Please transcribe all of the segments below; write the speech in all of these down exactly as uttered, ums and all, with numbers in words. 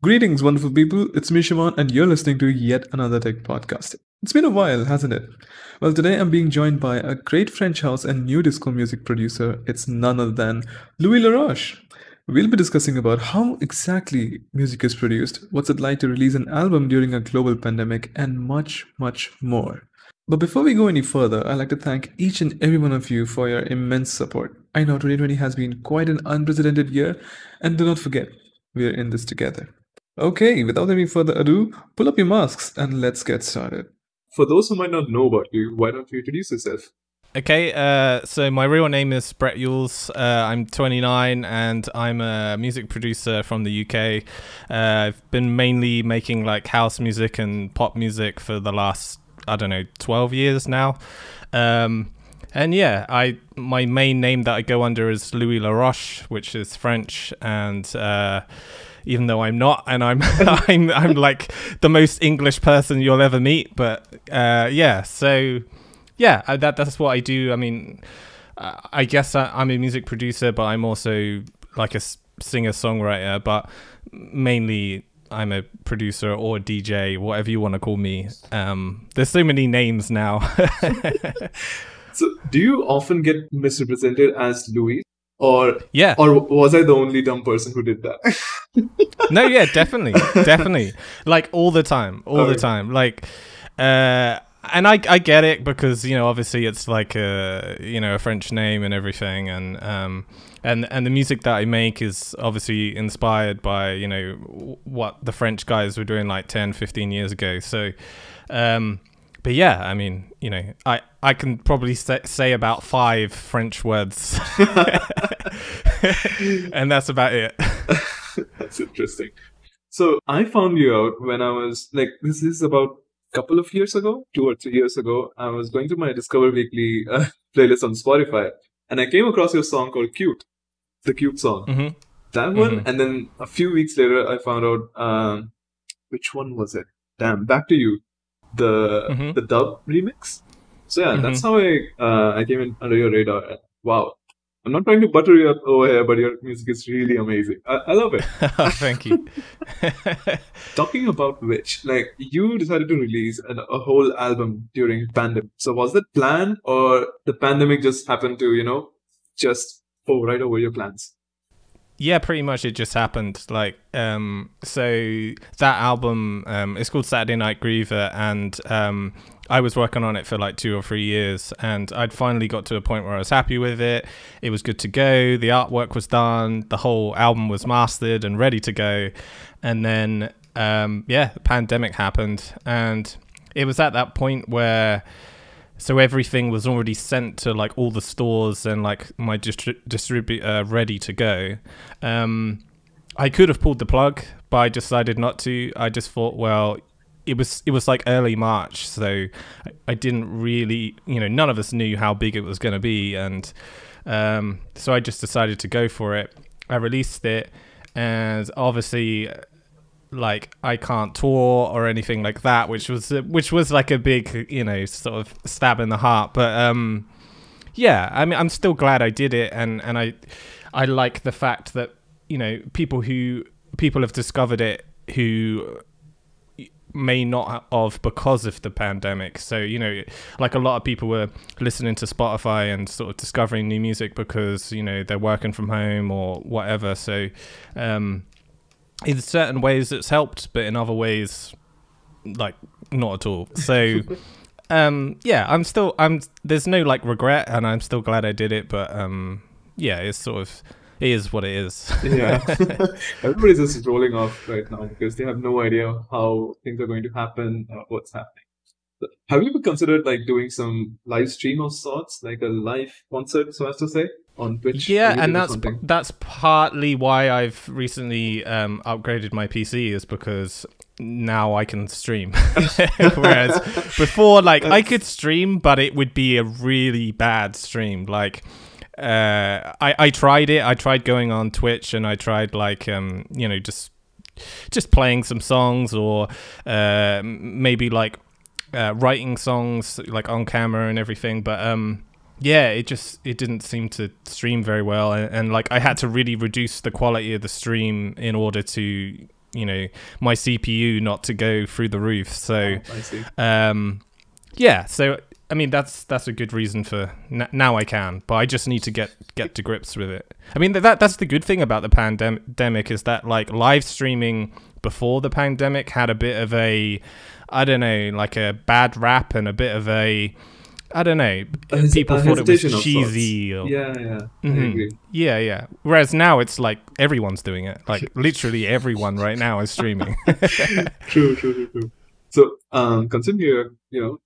Greetings, wonderful people. It's me, Shimon, and you're listening to yet another tech podcast. It's been a while, hasn't it? Well, today I'm being joined by a great French house and new disco music producer. It's none other than Louis Laroche. We'll be discussing about how exactly music is produced, what's it like to release an album during a global pandemic, and much, much more. But before we go any further, I'd like to thank each and every one of you for your immense support. I know twenty twenty has been quite an unprecedented year, and do not forget, we're in this together. Okay, without any further ado, pull up your masks and let's get started. For those who might not know about you, why don't you introduce yourself? Okay, uh, so my real name is Brett Yules. Uh, I'm twenty-nine and I'm a music producer from the U K. Uh, I've been mainly making like house music and pop music for the last, I don't know, twelve years now. Um, and yeah, I my main name that I go under is Louis Laroche, which is French, and... Uh, even though I'm not, and I'm I'm I'm like the most English person you'll ever meet, but uh, yeah, so yeah, I, that that's what I do. I mean, uh, I guess I, I'm a music producer, but I'm also like a singer-songwriter, but mainly I'm a producer or D J, whatever you want to call me. Um, there's so many names now. So do you often get misrepresented as Louis? Or yeah, or was I the only dumb person who did that? No, yeah, definitely, definitely, like all the time, all okay. the time, like, uh, and I I get it because you know obviously it's like a you know a French name and everything, and um and and the music that I make is obviously inspired by you know what the French guys were doing like ten, fifteen years ago, so, um. But yeah, I mean, you know, I, I can probably say, say about five French words. And that's about it. That's interesting. So I found you out when I was, like, this is about a couple of years ago, two or three years ago. I was going through my Discover Weekly uh, playlist on Spotify. And I came across your song called Cute, the Cute song. Mm-hmm. That one. Mm-hmm. And then a few weeks later, I found out, uh, which one was it? Damn, Back to You. The mm-hmm. the dub remix. So yeah, mm-hmm. that's how I uh, I came in under your radar. And wow, I'm not trying to butter you up over here, but your music is really amazing. I, I love it. Oh, thank you. Talking about which, like you decided to release an, a whole album during pandemic. So was that planned, or the pandemic just happened to you know just override over your plans? Yeah, pretty much it just happened. Like, um, so that album, um, it's called Saturday Night Griever, and um, I was working on it for like two or three years, and I'd finally got to a point where I was happy with it. It was good to go. The artwork was done. The whole album was mastered and ready to go. And then, um, yeah, the pandemic happened, and it was at that point where... So everything was already sent to like all the stores and like my distri- distributor ready to go. Um, I could have pulled the plug, but I decided not to. I just thought, well, it was it was like early March, so I, I didn't really, you know, none of us knew how big it was going to be, and um, so I just decided to go for it. I released it, and obviously. Like I can't tour or anything like that, which was which was like a big you know sort of stab in the heart, but um yeah, I mean I'm still glad I did it, and and I I like the fact that you know people who people have discovered it who may not have because of the pandemic. So you know like a lot of people were listening to Spotify and sort of discovering new music because you know they're working from home or whatever, so um in certain ways it's helped, but in other ways like not at all, so um yeah i'm still i'm there's no like regret, and I'm still glad I did it, but um yeah it's sort of it is what it is. Yeah. Everybody's just rolling off right now because they have no idea how things are going to happen or what's happening. Have you ever considered like doing some live stream of sorts, like a live concert, so as to say, on Twitch? Yeah, and that's p- that's partly why I've recently um, upgraded my P C, is because now I can stream. Whereas before, like that's... I could stream, but it would be a really bad stream. Like uh, I I tried it. I tried going on Twitch, and I tried like um, you know just just playing some songs, or uh, maybe like. Uh, writing songs like on camera and everything, but um yeah it just it didn't seem to stream very well, and, and like I had to really reduce the quality of the stream in order to you know, my C P U not to go through the roof. So, oh, I see. um, yeah. So, I mean, that's that's a good reason for n- now I can, but I just need to get, get to grips with it. I mean, that that's the good thing about the pandemic is that, like, live streaming before the pandemic had a bit of a, I don't know, like a bad rap and a bit of a, I don't know, his, people thought it was cheesy. Or, yeah, yeah. Mm-hmm. I agree. Yeah, yeah. Whereas now it's like everyone's doing it. Like literally everyone right now is streaming. True, true, true, true. So um, continue, you know,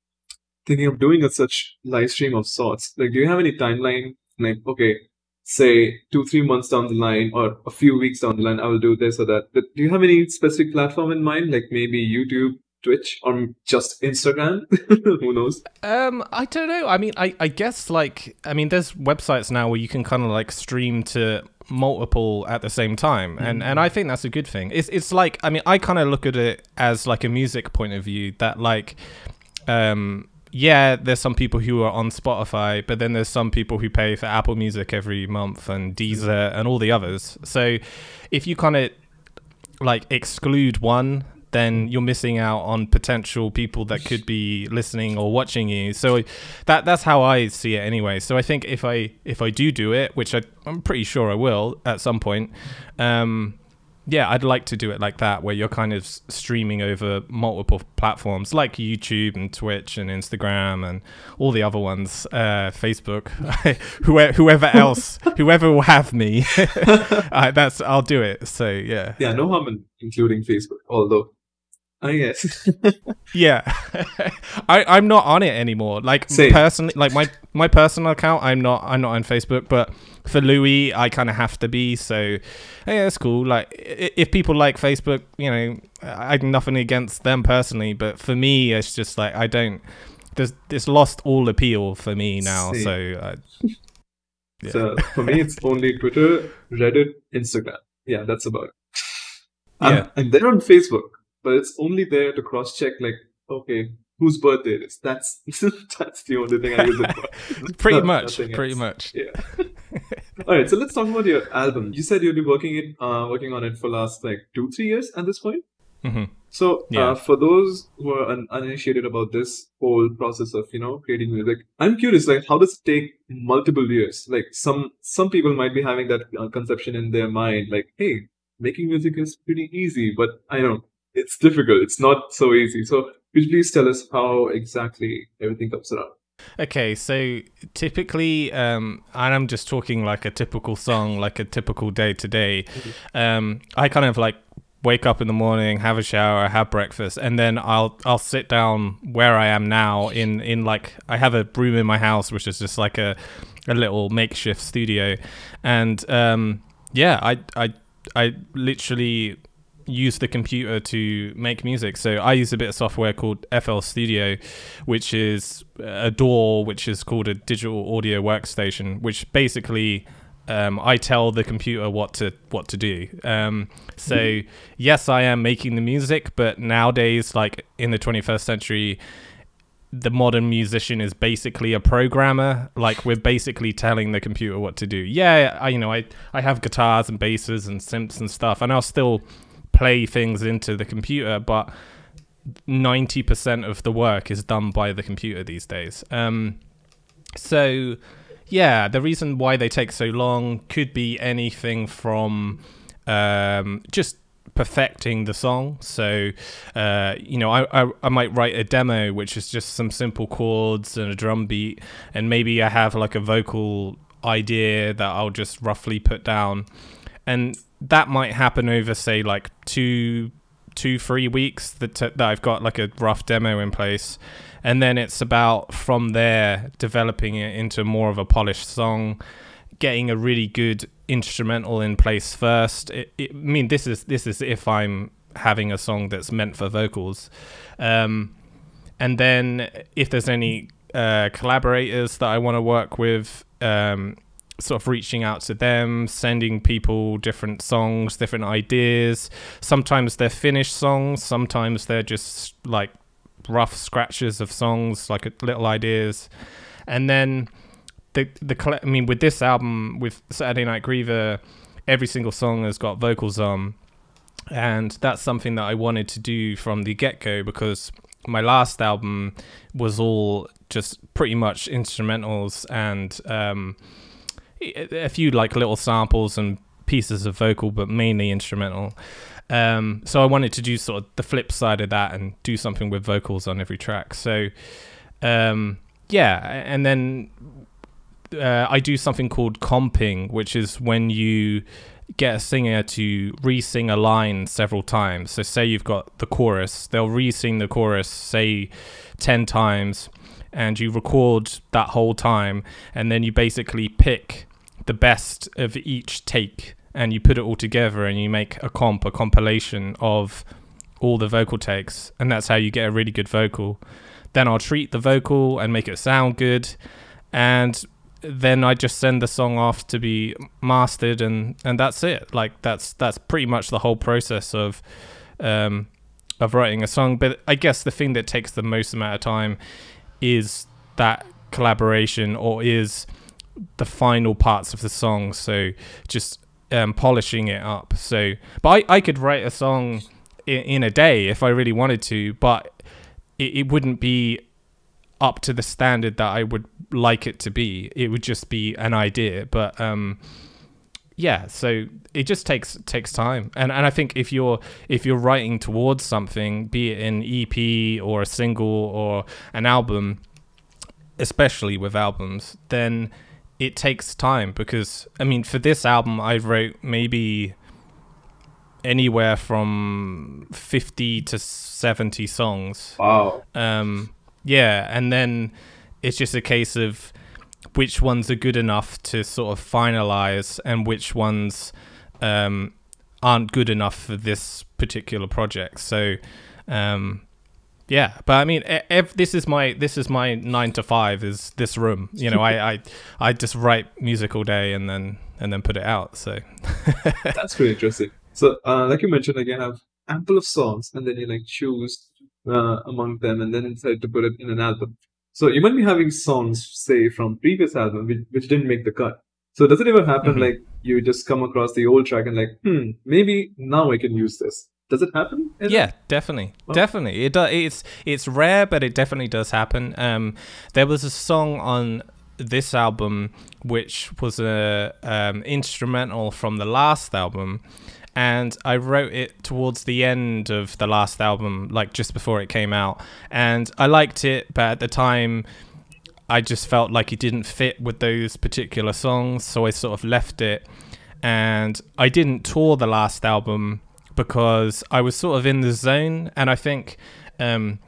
thinking of doing a such live stream of sorts. Like, do you have any timeline? Like, okay, say two, three months down the line or a few weeks down the line, I will do this or that. But do you have any specific platform in mind? Like maybe YouTube, Twitch, or just Instagram? Who knows? Um, I don't know. I mean, I, I guess like, I mean, there's websites now where you can kind of like stream to multiple at the same time. Mm-hmm. And, and I think that's a good thing. It's, it's like, I mean, I kind of look at it as like a music point of view that like, um, yeah, there's some people who are on Spotify, but then there's some people who pay for Apple Music every month and Deezer and all the others. So if you kind of like exclude one, then you're missing out on potential people that could be listening or watching you. So that that's how I see it anyway. So I think if I if I do do it, which I, I'm pretty sure I will at some point, um, yeah, I'd like to do it like that, where you're kind of streaming over multiple platforms like YouTube and Twitch and Instagram and all the other ones, uh, Facebook, whoever else, whoever will have me, uh, that's I'll do it. So yeah, yeah, no harm in including Facebook, although. I guess. Yeah. I, I'm not on it anymore. Like Same. personally, like my, my personal account, I'm not I'm not on Facebook, but for Louis, I kind of have to be. So yeah, it's cool. Like if people like Facebook, you know, I have nothing against them personally, but for me, it's just like I don't. There's it's lost all appeal for me now. Same. So. I, yeah. So for me, it's only Twitter, Reddit, Instagram. Yeah, that's about it. Yeah. I'm, I'm there on Facebook. But it's only there to cross-check, like, okay, whose birthday it is. That's that's the only thing I use it for. pretty no, much, pretty else. much. Yeah. All right, so let's talk about your album. You said you've been working it, uh, working on it for the last like two, three years at this point. Mm-hmm. So yeah. uh, for those who are un- uninitiated about this whole process of, you know, creating music, I'm curious, like, how does it take multiple years? Like, some some people might be having that uh, conception in their mind, like, hey, making music is pretty easy, but I don't know. It's difficult. It's not so easy. So could you please tell us how exactly everything comes around? Okay, so typically, um, and I'm just talking like a typical song, like a typical day to day. Um, I kind of like wake up in the morning, have a shower, have breakfast, and then I'll I'll sit down where I am now in, in like, I have a room in my house, which is just like a, a little makeshift studio. And um, yeah, I, I, I literally... use the computer to make music. So I use a bit of software called F L Studio, which is a D A W, which is called a digital audio workstation, which basically um, I tell the computer what to what to do. Um, so mm-hmm. yes, I am making the music, but nowadays, like in the twenty-first century, the modern musician is basically a programmer. Like we're basically telling the computer what to do. Yeah, I, you know, I, I have guitars and basses and synths and stuff, and I'll still play things into the computer, but ninety percent of the work is done by the computer these days. Um, so yeah, the reason why they take so long could be anything from um, just perfecting the song. So, uh, you know, I, I, I might write a demo, which is just some simple chords and a drum beat, and maybe I have like a vocal idea that I'll just roughly put down. And that might happen over, say, like two, two, three weeks that, that I've got like a rough demo in place. And then it's about from there developing it into more of a polished song, getting a really good instrumental in place first. It, it, I mean, this is this is if I'm having a song that's meant for vocals. Um, and then if there's any uh, collaborators that I want to work with, um sort of reaching out to them, sending people different songs, different ideas. Sometimes they're finished songs, sometimes they're just like rough scratches of songs, like little ideas. And then the the I mean, with this album, with Saturday Night Griever, every single song has got vocals on. And that's something that I wanted to do from the get-go, because my last album was all just pretty much instrumentals and um, a few like little samples and pieces of vocal, but mainly instrumental. Um, so I wanted to do sort of the flip side of that and do something with vocals on every track. So um, yeah, and then uh, I do something called comping, which is when you get a singer to re-sing a line several times. So say you've got the chorus, they'll re-sing the chorus, say ten times, and you record that whole time, and then you basically pick the best of each take and you put it all together and you make a comp, a compilation of all the vocal takes, and that's how you get a really good vocal. Then I'll treat the vocal and make it sound good, and then I just send the song off to be mastered, and, and that's it. Like that's that's pretty much the whole process of um, of writing a song. But I guess the thing that takes the most amount of time is that collaboration, or is the final parts of the song. So just um, polishing it up. So, but I, I could write a song in, in a day if I really wanted to, but it, it wouldn't be up to the standard that I would like it to be. It would just be an idea. But um yeah, so it just takes takes time. And and I think if you're if you're writing towards something, be it an E P or a single or an album, especially with albums, then it takes time, because I mean, for this album I wrote maybe anywhere from fifty to seventy songs. Wow. Um yeah, and then it's just a case of which ones are good enough to sort of finalize and which ones um, aren't good enough for this particular project. So, um, yeah, but I mean, if this is my this is my nine to five is this room. You know, I, I I just write music all day and then and then put it out. So that's pretty interesting. So, uh, like you mentioned, again, I have ample of songs, and then you like choose uh, among them, and then decide to put it in an album. So you might be having songs, say, from previous album which, which didn't make the cut. So does it ever happen, mm-hmm. like, you just come across the old track and like, hmm, maybe now I can use this? Does it happen? Yeah, it? definitely. Oh. Definitely. It do, it's it's rare, but it definitely does happen. Um, there was a song on this album which was a um, instrumental from the last album, and I wrote it towards the end of the last album, like just before it came out, and I liked it, but at the time I just felt like it didn't fit with those particular songs, so I sort of left it. And I didn't tour the last album because I was sort of in the zone, and I think um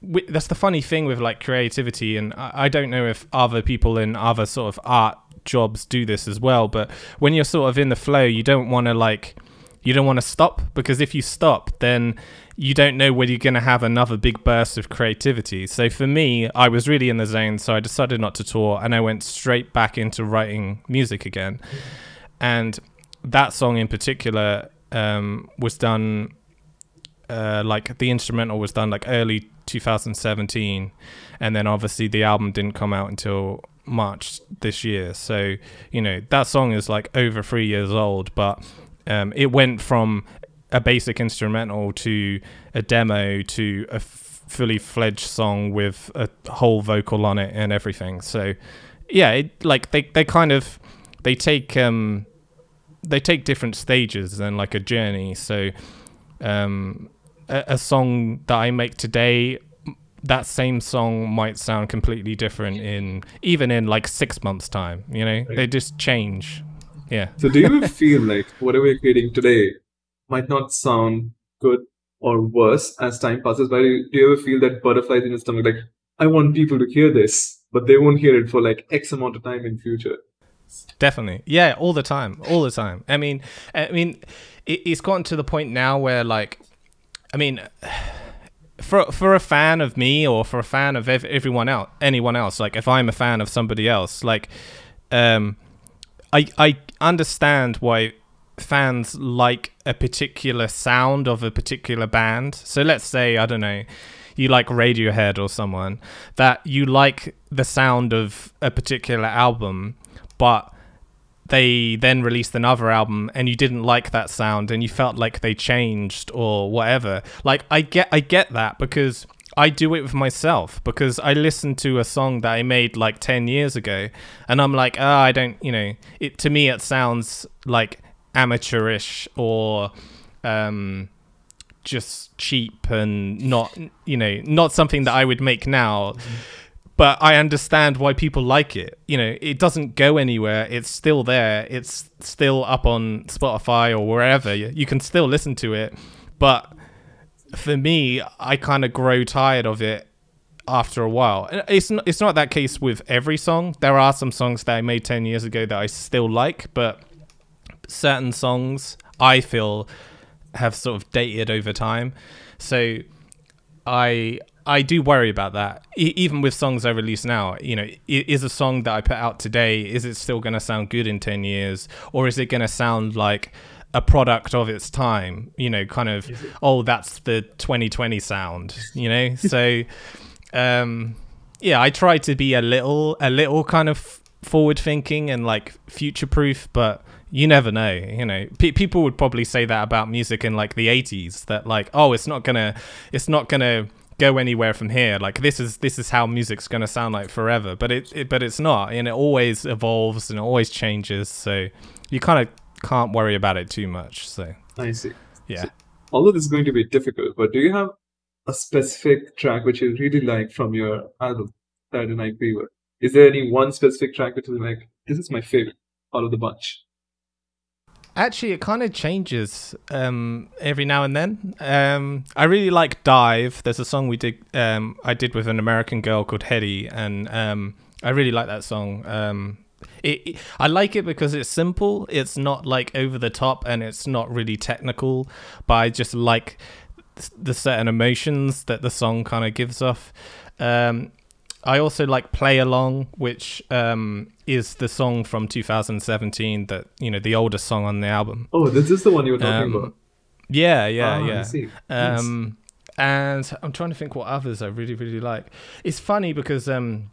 we, that's the funny thing with like creativity, and I, I don't know if other people in other sort of art jobs do this as well, but when you're sort of in the flow, you don't want to like you don't want to stop, because if you stop, then you don't know whether you're going to have another big burst of creativity. So for me, I was really in the zone, so I decided not to tour, and I went straight back into writing music again. And that song in particular um was done uh like the instrumental was done like early two thousand seventeen, and then obviously the album didn't come out until March this year. So, you know, that song is like over three years old, but um it went from a basic instrumental to a demo to a f- fully fledged song with a whole vocal on it and everything. So yeah, it, like they they kind of they take um they take different stages and like a journey. So um a, a song that I make today, that same song might sound completely different in even in like six months time, you know, right. They just change. Yeah. So do you feel like whatever you're creating today might not sound good or worse as time passes by? Do you ever feel that butterflies in your stomach, like, I want people to hear this, but they won't hear it for like X amount of time in future? Definitely. Yeah. All the time, all the time. I mean, I mean, it, it's gotten to the point now where like, I mean, for for a fan of me or for a fan of ev- everyone else anyone else like if I'm a fan of somebody else, like um I I understand why fans like a particular sound of a particular band. So let's say, I don't know, you like Radiohead or someone, that you like the sound of a particular album, but they then released another album and you didn't like that sound and you felt like they changed or whatever. Like, I get, I get that, because I do it with myself, because I listen to a song that I made like ten years ago and I'm like, oh, I don't, you know, it, to me, it sounds like amateurish or um, just cheap and not, you know, not something that I would make now. Mm-hmm. But I understand why people like it. You know, it doesn't go anywhere. It's still there. It's still up on Spotify or wherever. You can still listen to it. But for me, I kind of grow tired of it after a while. It's not, it's not that case with every song. There are some songs that I made ten years ago that I still like. But certain songs, I feel, have sort of dated over time. So I... I do worry about that. E- even with songs I release now, you know, is a song that I put out today, is it still going to sound good in ten years? Or is it going to sound like a product of its time? You know, kind of, oh, that's the twenty twenty sound, you know? So, um, yeah, I try to be a little, a little kind of forward thinking and like future proof, but you never know, you know. P- people would probably say that about music in like the eighties, that like, oh, it's not gonna, it's not gonna, go anywhere from here, like this is this is how music's going to sound like forever, but it, it but it's not, and it always evolves and it always changes, so you kind of can't worry about it too much. So I see. Yeah, so, although this is going to be difficult, but do you have a specific track which you really like from your album Saturday Night Griever? Is there any one specific track which is like, this is my favorite out of the bunch? Actually, it kind of changes um, every now and then. Um, I really like Dive. There's a song we did, um, I did with an American girl called Hedy, and um, I really like that song. Um, it, it, I like it because it's simple. It's not like over the top, and it's not really technical. But I just like the certain emotions that the song kind of gives off. Um, I also like Play Along, which um, is the song from two thousand seventeen that, you know, the oldest song on the album. Oh, this is the one you were talking um, about. Yeah, yeah, ah, yeah. I see. Um, yes. And I'm trying to think what others I really, really like. It's funny because um,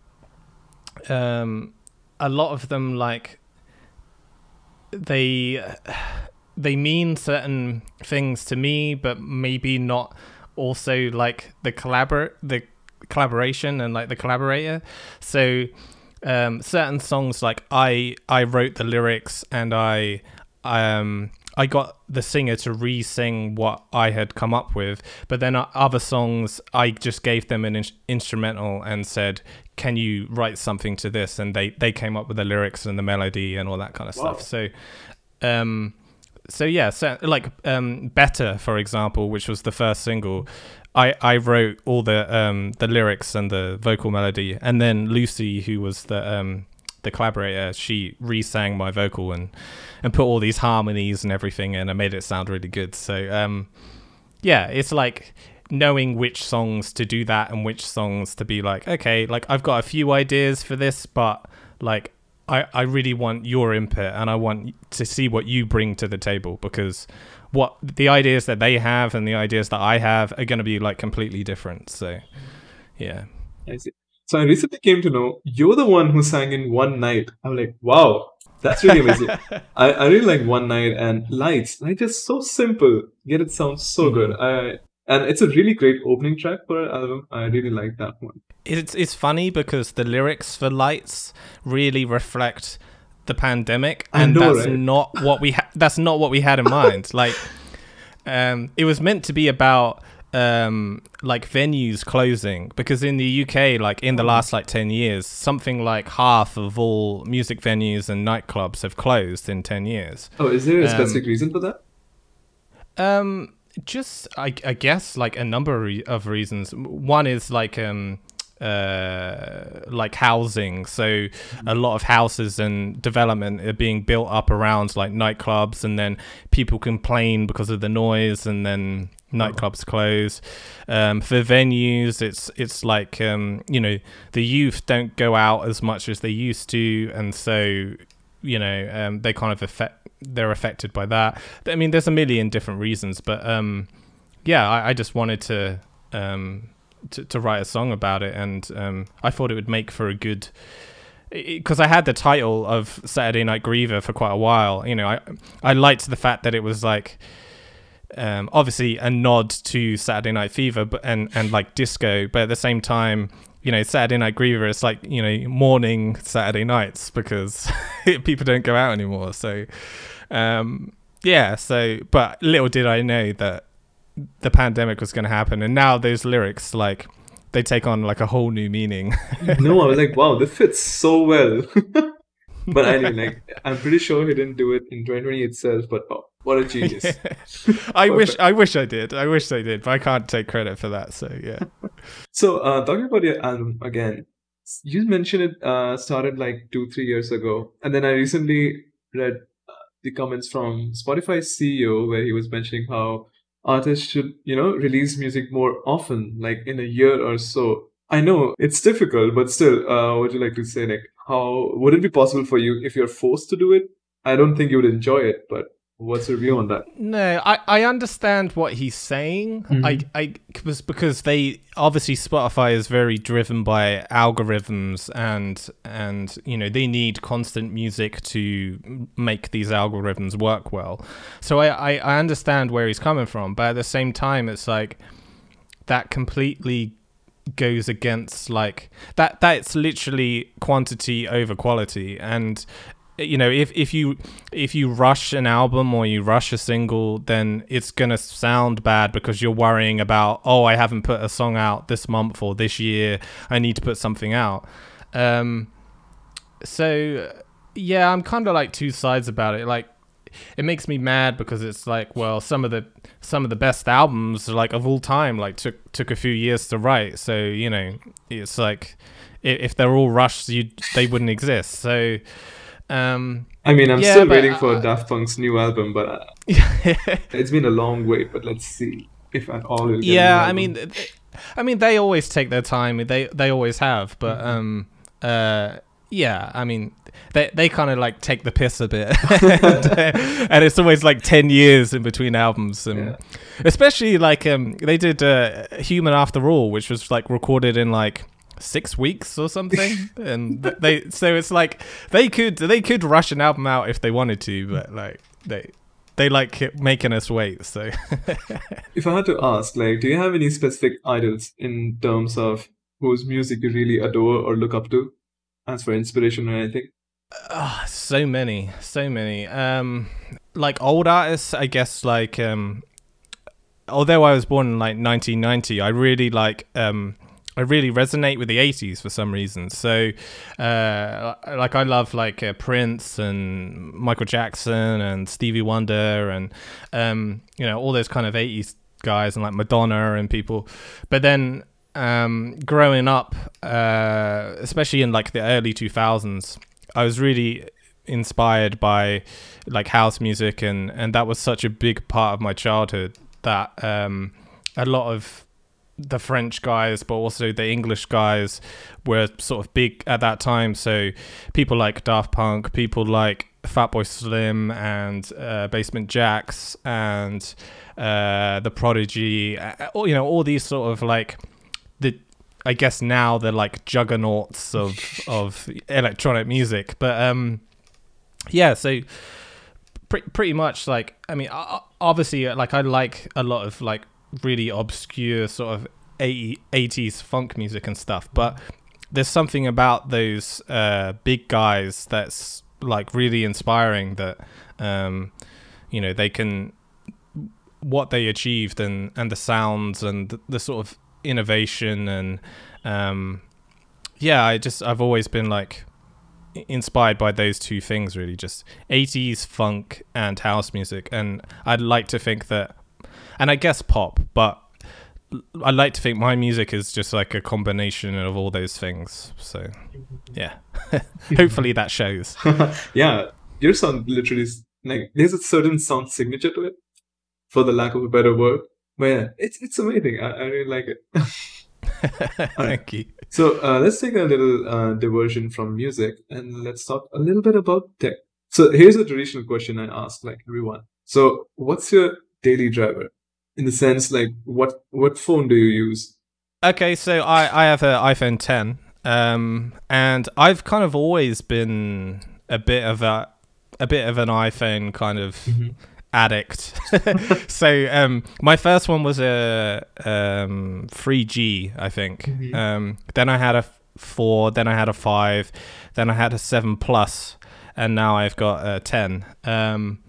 um, a lot of them, like, they they mean certain things to me, but maybe not also like the collabor- the collaboration and like the collaborator. So um certain songs, like i i wrote the lyrics and i um i got the singer to re-sing what I had come up with, but then other songs I just gave them an in- instrumental and said, can you write something to this, and they they came up with the lyrics and the melody and all that kind of wow. stuff. So um so yeah so like um Better, for example, which was the first single, I, I wrote all the um, the lyrics and the vocal melody, and then Lucy, who was the um, the collaborator, she re-sang my vocal and, and put all these harmonies and everything, and I made it sound really good. So um, yeah, it's like knowing which songs to do that and which songs to be like, okay, like I've got a few ideas for this, but like I, I really want your input and I want to see what you bring to the table, because what the ideas that they have and the ideas that I have are going to be like completely different. So, yeah. I see. So I recently came to know you're the one who sang in One Night. I'm like, wow, that's really amazing. I, I really like One Night and Lights. Like, just so simple, yet it sounds so mm-hmm. good. I and it's a really great opening track for an album. I really like that one. It's it's funny because the lyrics for Lights really reflect the pandemic, and know, that's right? not what we ha- that's not what we had in mind. Like um it was meant to be about um like venues closing, because in the U K, like in the last like ten years, something like half of all music venues and nightclubs have closed in ten years. Oh, is there a um, specific reason for that? Um just I, I guess like a number of, re- of reasons. One is like um uh like housing, so mm-hmm. a lot of houses and development are being built up around like nightclubs, and then people complain because of the noise, and then nightclubs oh. close. Um for venues, it's it's like um you know, the youth don't go out as much as they used to, and so you know um they kind of affect they're affected by that. I mean, there's a million different reasons, but um yeah I, I just wanted to um To, to write a song about it, and um I thought it would make for a good because I had the title of Saturday Night Griever for quite a while. You know, I I liked the fact that it was like, um, obviously a nod to Saturday Night Fever, but and and like disco, but at the same time, you know, Saturday Night Griever, it's like, you know, morning Saturday nights, because people don't go out anymore. So, um, yeah. So, but little did I know that the pandemic was going to happen, and now those lyrics, like, they take on like a whole new meaning. No, I was like, wow, this fits so well. But I mean, like, I'm pretty sure he didn't do it in twenty twenty itself, but oh, what a genius. I Perfect. wish I wish I did. I wish they did, but I can't take credit for that, so yeah. So uh, talking about your album again, you mentioned it uh, started like two, three years ago. And then I recently read the comments from Spotify's C E O where he was mentioning how artists should, you know, release music more often, like in a year or so. I know it's difficult, but still, uh, would you like to say, like, how would it be possible for you if you're forced to do it? I don't think you would enjoy it, but what's your view on that? No, I, I understand what he's saying. Mm-hmm. I I was because they obviously Spotify is very driven by algorithms, and and you know, they need constant music to make these algorithms work well. So I, I, I understand where he's coming from, but at the same time, it's like that completely goes against like that that's literally quantity over quality. And you know, if if you if you rush an album or you rush a single, then it's gonna sound bad because you're worrying about, oh, I haven't put a song out this month or this year, I need to put something out. Um so yeah, I'm kind of like two sides about it. Like, it makes me mad because it's like, well, some of the some of the best albums like of all time like took took a few years to write. So you know, it's like if they're all rushed, you they wouldn't exist. So um I mean, I'm yeah, still waiting I, for I, Daft Punk's new album, but uh, it's been a long wait. But let's see if at all it'll get yeah, I mean, they, I mean they always take their time. They they always have, but mm-hmm. um uh. Yeah, I mean, they they kind of like take the piss a bit, and, uh, and it's always like ten years in between albums, and yeah. especially like um they did uh, Human After All, which was like recorded in like six weeks or something, and they so it's like they could they could rush an album out if they wanted to, but like they they like making us wait. So, if I had to ask, like, do you have any specific idols in terms of whose music you really adore or look up to? As for inspiration or anything? Oh, so many, so many. Um, like old artists, I guess, like, um, although I was born in like nineteen ninety, I really like, um, I really resonate with the eighties for some reason. So, uh, like I love like uh, Prince and Michael Jackson and Stevie Wonder and, um, you know, all those kind of eighties guys and like Madonna and people. But then, um growing up, uh especially in like the early two thousands, I was really inspired by like house music, and and that was such a big part of my childhood that um a lot of the French guys but also the English guys were sort of big at that time. So people like Daft Punk, people like Fatboy Slim and uh, Basement Jaxx and uh The Prodigy, all, you know, all these sort of like the I guess now they're like juggernauts of of electronic music. But um yeah, so pre pretty much like, I mean, obviously like I like a lot of like really obscure sort of eighties funk music and stuff, but there's something about those uh big guys that's like really inspiring, that um you know, they can what they achieved and and the sounds and the, the sort of innovation and um yeah, I just I've always been like inspired by those two things really, just eighties funk and house music. And I'd like to think that, and I guess pop, but I'd like to think my music is just like a combination of all those things. So yeah, hopefully that shows. Yeah, your sound literally, like, there's a certain sound signature to it, for the lack of a better word. But yeah, it's it's amazing. I, I really like it. Thank right. you. So uh, let's take a little uh, diversion from music and let's talk a little bit about tech. So here's a traditional question I ask like everyone. So what's your daily driver? In the sense, like, what what phone do you use? Okay, so I I have an iPhone ten. Um, and I've kind of always been a bit of a, a bit of an iPhone kind of mm-hmm. addict. So um, my first one was a um, three G, I think. Mm-hmm. Um, then I had a four, then I had a five, then I had a seven plus, and now I've got a ten. Um,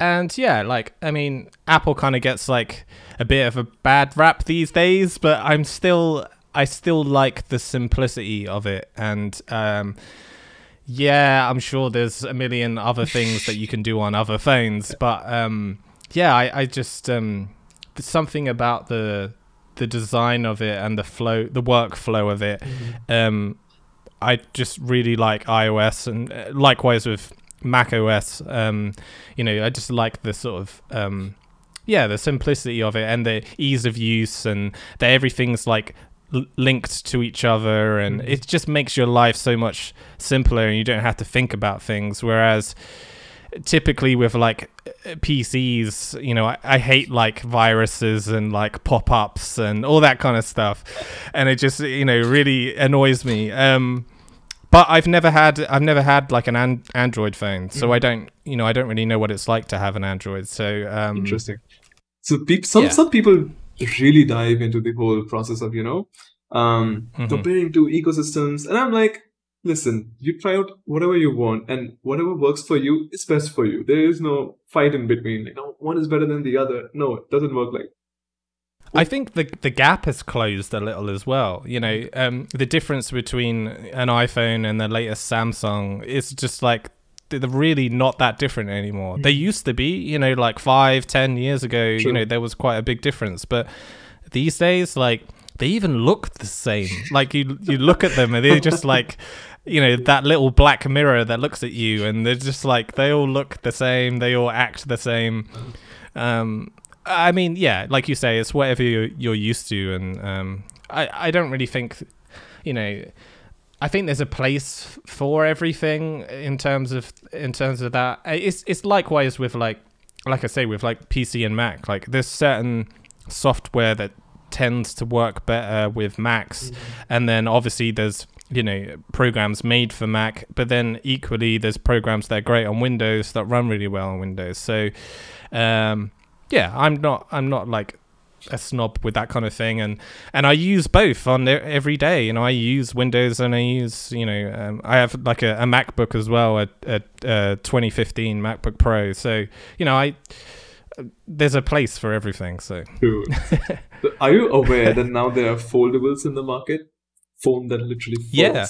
and yeah, like, I mean, Apple kind of gets like a bit of a bad rap these days, but I'm still... I still like the simplicity of it, and um, yeah, I'm sure there's a million other things that you can do on other phones, but um, yeah, I, I just um, there's something about the the design of it and the flow, the workflow of it. Mm-hmm. Um, I just really like iOS, and likewise with macOS. Um, you know, I just like the sort of um, yeah, the simplicity of it and the ease of use, and that everything's like linked to each other, and it just makes your life so much simpler, and you don't have to think about things, whereas typically with like P Cs, you know, I, I hate like viruses and like pop-ups and all that kind of stuff, and it just, you know, really annoys me. Um but I've never had I've never had like an, an Android phone, so mm. I don't, you know, I don't really know what it's like to have an Android, so um interesting. So pe- some yeah. some people really dive into the whole process of, you know, um, mm-hmm. comparing two ecosystems. And I'm like, listen, you try out whatever you want, and whatever works for you is best for you. There is no fight in between. Like, no, one is better than the other. No, it doesn't work like that. I think the the gap has closed a little as well. You know, um, the difference between an iPhone and the latest Samsung is just like, they're really not that different anymore. They used to be, you know, like five, ten years ago, true. You know, there was quite a big difference. But these days, like, they even look the same. Like, you you look at them and they're just like, you know, that little black mirror that looks at you, and they're just like, they all look the same. They all act the same. Um, I mean, yeah, like you say, it's whatever you're, you're used to. And um, I, I don't really think, you know... I think there's a place for everything in terms of in terms of that. It's it's likewise with like like I say with like P C and Mac. Like, there's certain software that tends to work better with Macs, mm-hmm. and then obviously there's, you know, programs made for Mac, but then equally there's programs that are great on Windows that run really well on Windows. So um, yeah, I'm not I'm not like. a snob with that kind of thing, and and I use both on there every day. You know, I use Windows and I use, you know, um, I have like a, a MacBook as well, a, a, a twenty fifteen MacBook Pro. So, you know, I uh, there's a place for everything. So, are you aware that now there are foldables in the market, phone that literally folds? Yeah.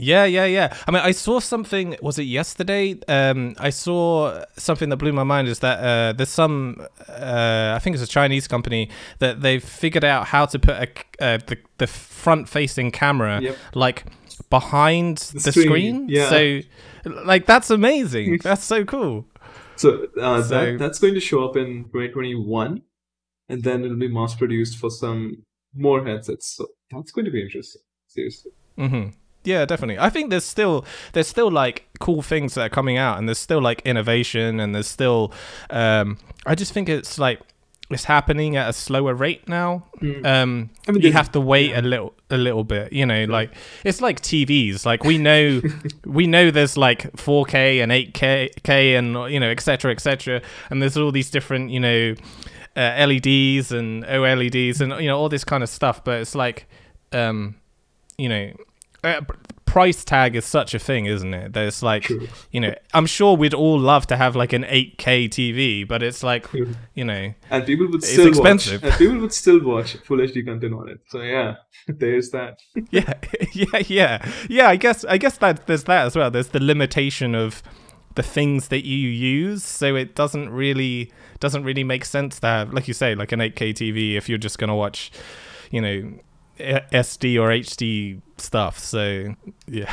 Yeah, yeah, yeah. I mean, I saw something, was it yesterday? Um, I saw something that blew my mind, is that uh, there's some, uh, I think it's a Chinese company, that they've figured out how to put a, uh, the, the front-facing camera, yep. like, behind the, the screen. screen. Yeah. So, like, that's amazing. That's so cool. So, uh, so that, that's going to show up in twenty twenty-one, and then it'll be mass-produced for some more headsets. So, that's going to be interesting. Seriously. Mm-hmm. Yeah, definitely. I think there's still there's still like cool things that are coming out, and there's still like innovation, and there's still um I just think it's like it's happening at a slower rate now. Mm. Um I mean, you have to wait yeah. a little a little bit, you know, yeah. like it's like T Vs. Like we know we know there's like four K and eight K and, you know, et cetera, et cetera, and there's all these different, you know, uh, L E Ds and O L E Ds and, you know, all this kind of stuff, but it's like um you know, Uh, price tag is such a thing, isn't it? There's like, true. You know, I'm sure we'd all love to have like an eight K T V, but it's like, you know, and people would it's still expensive. Watch, and people would still watch full H D content on it. So yeah, there's that. yeah, yeah, yeah, yeah. I guess, I guess that there's that as well. There's the limitation of the things that you use, so it doesn't really doesn't really make sense to have, like you say, like an eight K T V if you're just gonna watch, you know, S D or H D stuff. So yeah.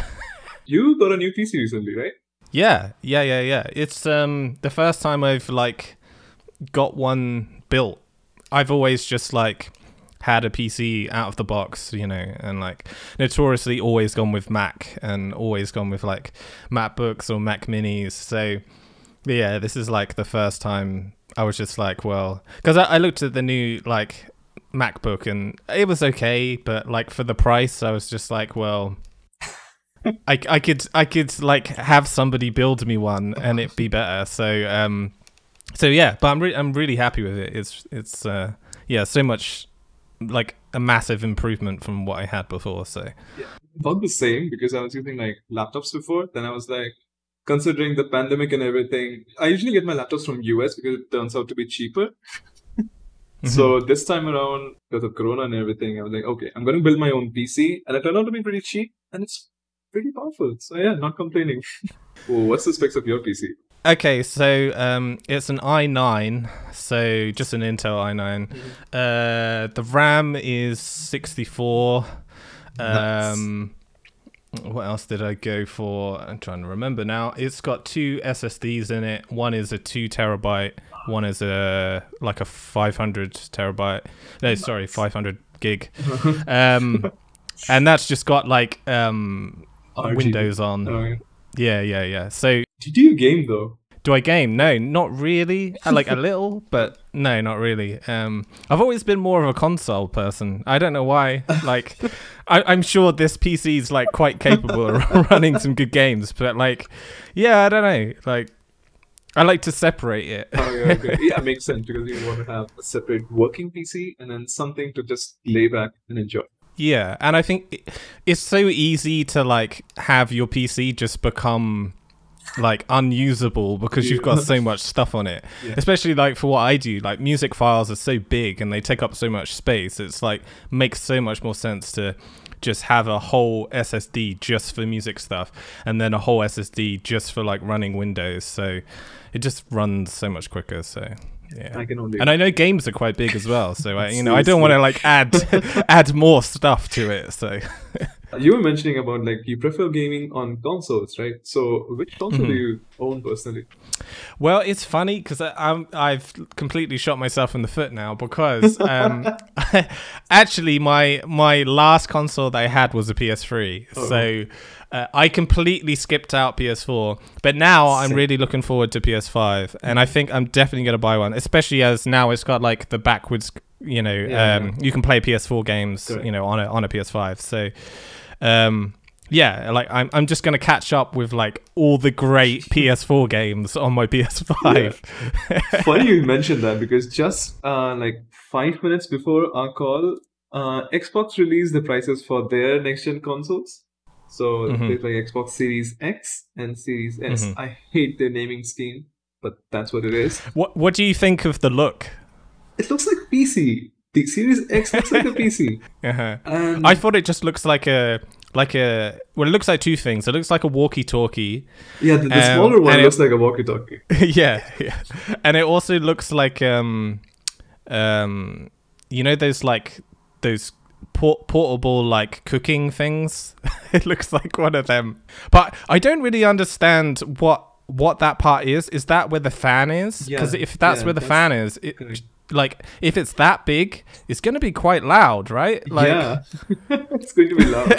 You got a new P C recently, right? Yeah, yeah, yeah, yeah. It's um the first time I've like got one built. I've always just like had a P C out of the box, you know, and like notoriously always gone with Mac and always gone with like MacBooks or Mac Minis. So yeah, this is like the first time I was just like, well, because I, I looked at the new like MacBook, and it was okay, but like for the price, I was just like, well, I, I could I could like have somebody build me one and it'd be better. So um, so yeah, but I'm re- I'm really happy with it. It's it's uh, yeah, so much like a massive improvement from what I had before. So yeah, about the same, because I was using like laptops before. Then I was like, considering the pandemic and everything, I usually get my laptops from U S because it turns out to be cheaper. Mm-hmm. So this time around, because of Corona and everything, I was like, okay, I'm going to build my own P C, and it turned out to be pretty cheap, and it's pretty powerful. So yeah, not complaining. Whoa, what's the specs of your P C? Okay, so um, it's an i nine, so just an Intel i nine. Mm-hmm. Uh, the RAM is sixty-four. Nice. Um, what else did I go for? I'm trying to remember now. It's got two S S Ds in it. One is a two terabyte. One is a like a five hundred terabyte. No, nice. Sorry, five hundred gig. um, and that's just got like um, Windows on. Oh, yeah. Yeah, yeah, yeah. So, do you game though? Do I game? No, not really. I like a little, but no, not really. Um, I've always been more of a console person. I don't know why. Like, I, I'm sure this P C is like quite capable of running some good games, but like, yeah, I don't know. Like, I like to separate it. Oh, yeah, okay. Yeah, it makes sense, because you want to have a separate working P C and then something to just lay back and enjoy. Yeah, and I think it's so easy to like have your P C just become like unusable because you've got so much stuff on it. Yeah. Especially like for what I do, like music files are so big and they take up so much space. It's like makes so much more sense to just have a whole S S D just for music stuff, and then a whole S S D just for like running Windows. So it just runs so much quicker. So yeah, I can only... and I know games are quite big as well. So I, you know, I don't want to like add add more stuff to it. So you were mentioning about like you prefer gaming on consoles, right? So which console mm-hmm. do you own personally? Well, it's funny because I'm I've completely shot myself in the foot now, because um, actually my my last console that I had was a P S three, oh. so uh, I completely skipped out P S four. But now I'm really looking forward to P S five, and I think I'm definitely going to buy one, especially as now it's got like the backwards, you know, yeah, um, yeah. you can play P S four games, Correct. you know, on a on a P S five. So. Um, yeah, like I'm, I'm just gonna catch up with like all the great P S four games on my P S five. Yeah. Funny you mentioned that, because just uh, like five minutes before our call, uh, Xbox released the prices for their next-gen consoles. So mm-hmm. there's like Xbox Series X and Series S. Mm-hmm. I hate their naming scheme, but that's what it is. What What do you think of the look? It looks like P C. The Series X looks like a P C. Uh-huh. um, I thought it just looks like a like a well, it looks like two things. It looks like a walkie-talkie. Yeah, the, the um, smaller one looks it, like a walkie-talkie. Yeah, yeah, and it also looks like um, um, you know those like those port- portable like cooking things. It looks like one of them. But I don't really understand what what that part is. Is that where the fan is? Because yeah, if that's yeah, where the that's fan is, it. Correct. Like, if it's that big, it's going to be quite loud, right? Like, yeah, it's going to be loud.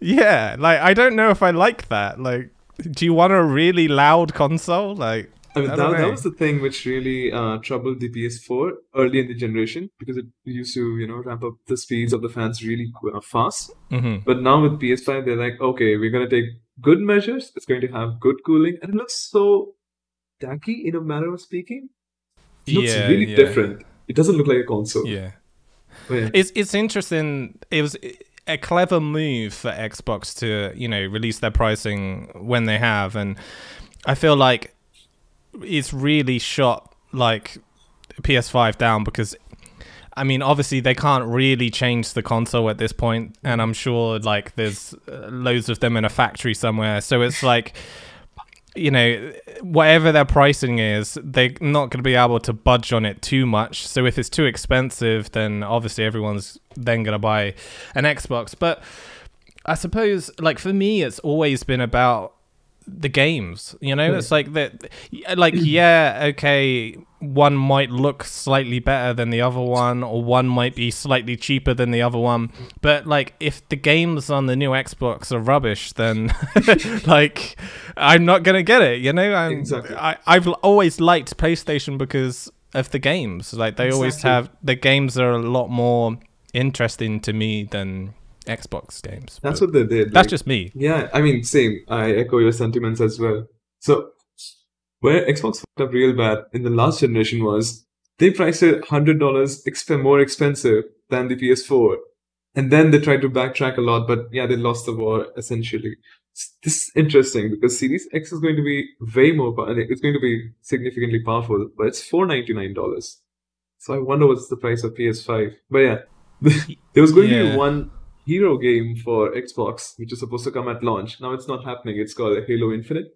Yeah, like, I don't know if I like that. Like, do you want a really loud console? Like, I mean, I that, that was the thing which really uh, troubled the P S four early in the generation, because it used to, you know, ramp up the speeds of the fans really fast. Mm-hmm. But now with P S five, they're like, okay, we're going to take good measures. It's going to have good cooling. And it looks so tacky, in a manner of speaking. It looks yeah, really yeah. different. It doesn't look like a console. Yeah. Oh, yeah. It's it's interesting. It was a clever move for Xbox to, you know, release their pricing when they have. And I feel like it's really shot like P S five down, because, I mean, obviously they can't really change the console at this point, and I'm sure like there's loads of them in a factory somewhere. So it's like... you know, whatever their pricing is, they're not going to be able to budge on it too much. So if it's too expensive, then obviously everyone's then going to buy an Xbox. But I suppose, like, for me, it's always been about the games, you know? Yeah. It's like, that, like yeah, okay, one might look slightly better than the other one, or one might be slightly cheaper than the other one. But, like, if the games on the new Xbox are rubbish, then, like... I'm not gonna get it, you know. I'm, exactly. I, I've always liked PlayStation because of the games. Like they exactly. always have, the games are a lot more interesting to me than Xbox games. That's what they did. Like, that's just me. Yeah, I mean, same. I echo your sentiments as well. So where Xbox fucked up real bad in the last generation was they priced it one hundred dollars exp- more expensive than the P S four. And then they tried to backtrack a lot, but yeah, they lost the war, essentially. This is interesting because Series X is going to be way more, it's going to be significantly powerful, but it's four hundred ninety-nine dollars. So I wonder what's the price of P S five. But yeah, there was going yeah. to be one hero game for Xbox, which is supposed to come at launch. Now it's not happening. It's called Halo Infinite.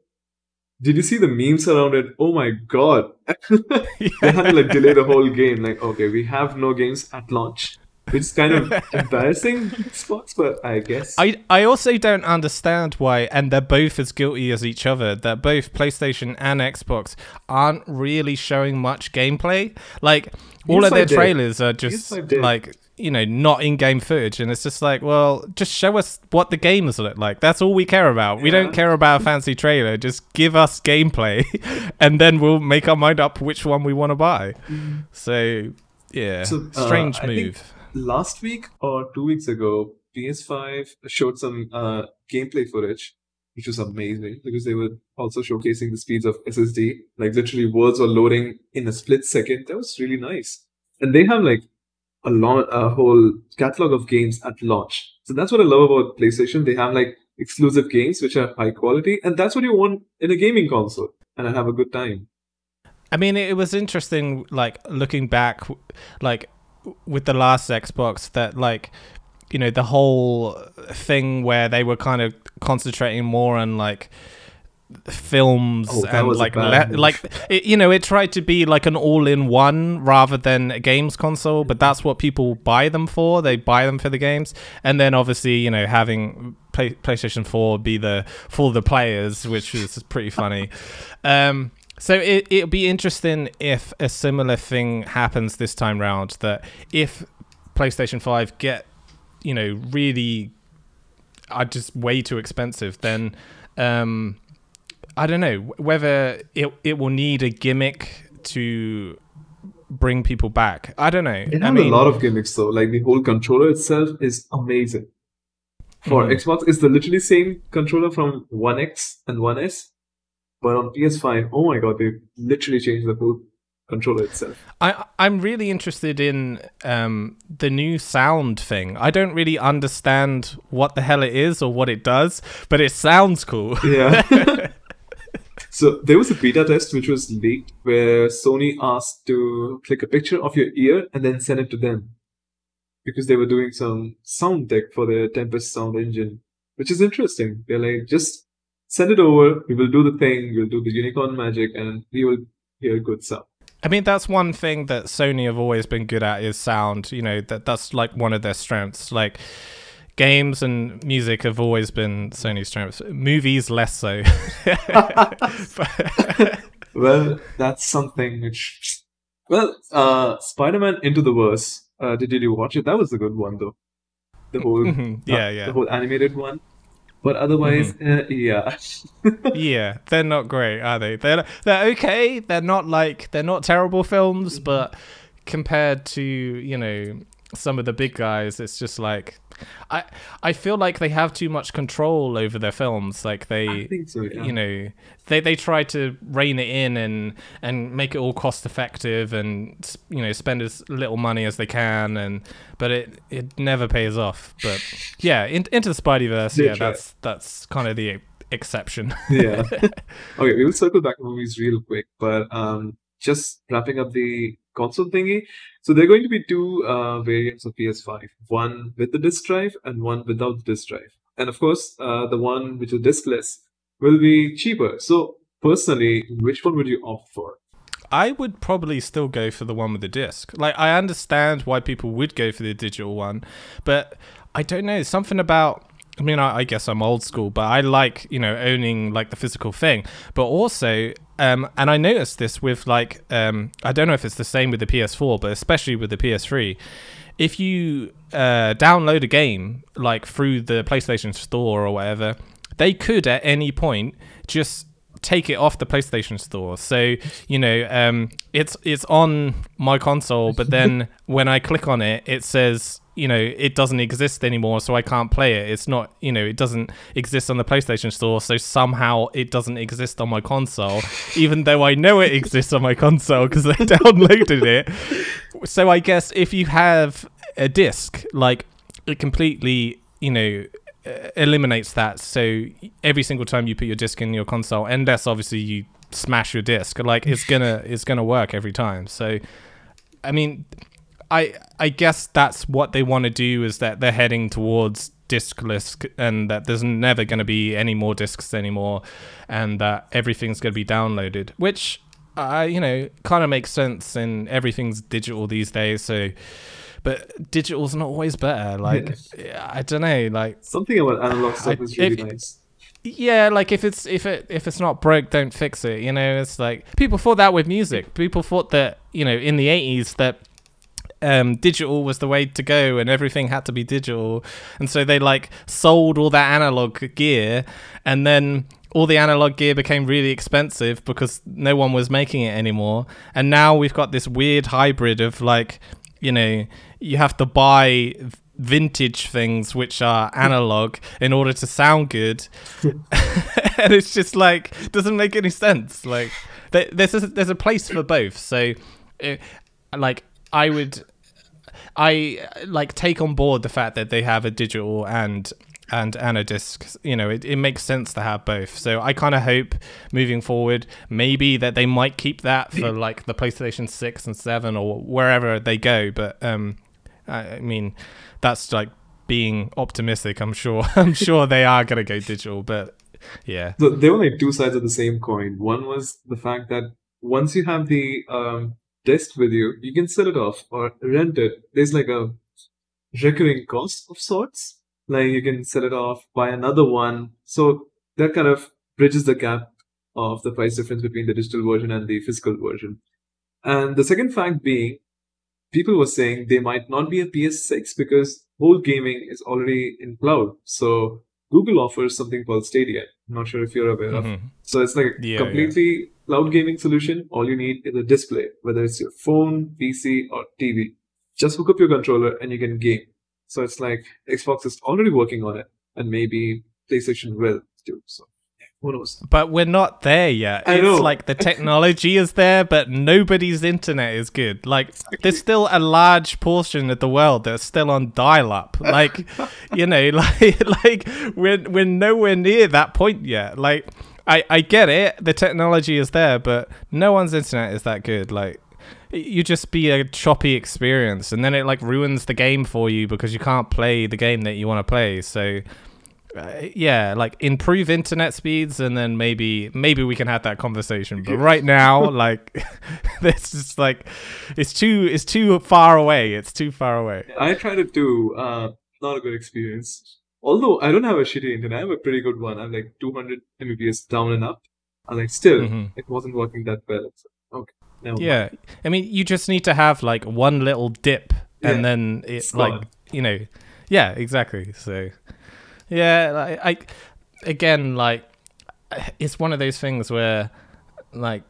Did you see the memes around it? Oh my god. They had to like delay the whole game. Like, okay, we have no games at launch. Which is kind of embarrassing spots, but I guess. I, I also don't understand why, and they're both as guilty as each other, that both PlayStation and Xbox aren't really showing much gameplay. Like, all yes, of their trailers are just, yes, like, you know, not in-game footage. And it's just like, well, just show us what the games look like. That's all we care about. Yeah. We don't care about a fancy trailer. Just give us gameplay, and then we'll make our mind up which one we want to buy. Mm. So, yeah, so, uh, strange I move. Think- Last week or two weeks ago, P S five showed some uh, gameplay footage, which was amazing because they were also showcasing the speeds of S S D. Like literally words were loading in a split second. That was really nice. And they have like a, long, a whole catalog of games at launch. So that's what I love about PlayStation. They have like exclusive games which are high quality, and that's what you want in a gaming console. And I have a good time. I mean, it was interesting, like looking back, like, with the last Xbox, that like, you know, the whole thing where they were kind of concentrating more on like films oh, and like le- like it, you know, it tried to be like an all-in-one rather than a games console, but that's what people buy them for. They buy them for the games, and then obviously, you know, having play- PlayStation four be the for the players, which is pretty funny. um So it, it'll be interesting if a similar thing happens this time round, that if PlayStation five get, you know, really are just way too expensive, then um, I don't know whether it it will need a gimmick to bring people back. I don't know. It has I mean, a lot of gimmicks though. Like the whole controller itself is amazing. For mm. Xbox, it's the literally same controller from one X and one S. But on P S five, oh my god, they literally changed the whole controller itself. I, I'm really interested in um, the new sound thing. I don't really understand what the hell it is or what it does, but it sounds cool. Yeah. So there was a beta test which was leaked where Sony asked to click a picture of your ear and then send it to them. Because they were doing some sound tech for their Tempest sound engine, which is interesting. They're like, just send it over, we will do the thing, we'll do the unicorn magic, and we will hear good sound. I mean, that's one thing that Sony have always been good at, is sound. You know, that that's like one of their strengths. Like, games and music have always been Sony's strengths. Movies, less so. but- well, that's something which... Well, uh, Spider-Man Into the Verse. Uh, did, did you watch it? That was a good one, though. The whole, mm-hmm. yeah, uh, yeah. The whole animated one. But otherwise, mm-hmm. uh, yeah. yeah, they're not great, are they? They're, they're okay. They're not like, they're not terrible films, mm-hmm. but compared to, you know, some of the big guys, it's just like, I I feel like they have too much control over their films. Like they, I think so, yeah. you know, they, they try to rein it in and, and make it all cost effective and, you know, spend as little money as they can. And but it, it never pays off. But yeah, in, into the Spideyverse, yeah, that's that's kind of the exception. yeah. Okay, we will circle back to movies real quick, but um, just wrapping up the console thingy. So there are going to be two uh, variants of P S five, one with the disk drive and one without the disk drive. And of course, uh, the one which is diskless will be cheaper. So personally, which one would you opt for? I would probably still go for the one with the disk. Like, I understand why people would go for the digital one, but I don't know, something about... I mean, I, I guess I'm old school, but I like, you know, owning like the physical thing. But also, um, and I noticed this with like, um, I don't know if it's the same with the P S four, but especially with the P S three. If you uh, download a game like through the PlayStation Store or whatever, they could at any point just take it off the PlayStation Store. So, you know, um, it's it's on my console, but then when I click on it, it says, you know, it doesn't exist anymore, so I can't play it. It's not, you know, it doesn't exist on the PlayStation Store, so somehow it doesn't exist on my console, even though I know it exists on my console because I downloaded it. So I guess if you have a disc, like, it completely, you know, eliminates that. So every single time you put your disc in your console, unless obviously you smash your disc, like, it's gonna it's gonna work every time. So I mean, I I guess that's what they want to do, is that they're heading towards discless, and that there's never going to be any more discs anymore, and that everything's going to be downloaded, which uh, you know, kind of makes sense. And everything's digital these days, so. But digital's not always better. Like, yeah. I don't know. Like, something about analog stuff is really if, nice. Yeah, like if it's if it if it's not broke, don't fix it. You know, it's like people thought that with music. People thought that, you know, in the eighties that um, digital was the way to go and everything had to be digital, and so they like sold all that analog gear, and then all the analog gear became really expensive because no one was making it anymore. And now we've got this weird hybrid of like, you know, you have to buy vintage things which are analog in order to sound good, and it's just like doesn't make any sense. Like, there's a, there's a place for both. So, it, like, I would, I like take on board the fact that they have a digital and and and a disc. You know, it, it makes sense to have both. So I kind of hope moving forward maybe that they might keep that for like the PlayStation six and seven or wherever they go. But um I mean, that's like being optimistic. I'm sure I'm sure they are going to go digital, but yeah. So there were like two sides of the same coin. One was the fact that once you have the um disc with you, you can sell it off or rent it. There's like a recurring cost of sorts. Like, you can sell it off, buy another one. So that kind of bridges the gap of the price difference between the digital version and the physical version. And the second fact being, people were saying they might not be a P S six because whole gaming is already in cloud. So Google offers something called Stadia. I'm not sure if you're aware mm-hmm. of. So it's like a yeah, completely yeah. cloud gaming solution. All you need is a display, whether it's your phone, P C, or T V. Just hook up your controller and you can game. So it's like Xbox is already working on it, and maybe PlayStation will too. So who knows? But we're not there yet. I it's know. Like the technology is there, but nobody's internet is good. Like, there's still a large portion of the world that's still on dial-up. Like, you know, like like we're we're nowhere near that point yet. Like, I I get it. The technology is there, but no one's internet is that good. Like. You just be a choppy experience, and then it like ruins the game for you because you can't play the game that you want to play. So uh, yeah, like, improve internet speeds, and then maybe maybe we can have that conversation. But right now, like, this is like it's too it's too far away. It's too far away. I tried it too. Uh, not a good experience. Although I don't have a shitty internet, I have a pretty good one. I'm like two hundred megabits down and up. I'm like still, mm-hmm. it wasn't working that well. So, okay. No. Yeah, I mean, you just need to have like one little dip, yeah. and then it's Spot. Like, you know, yeah, exactly. So, yeah, I, I again, like, it's one of those things where, like,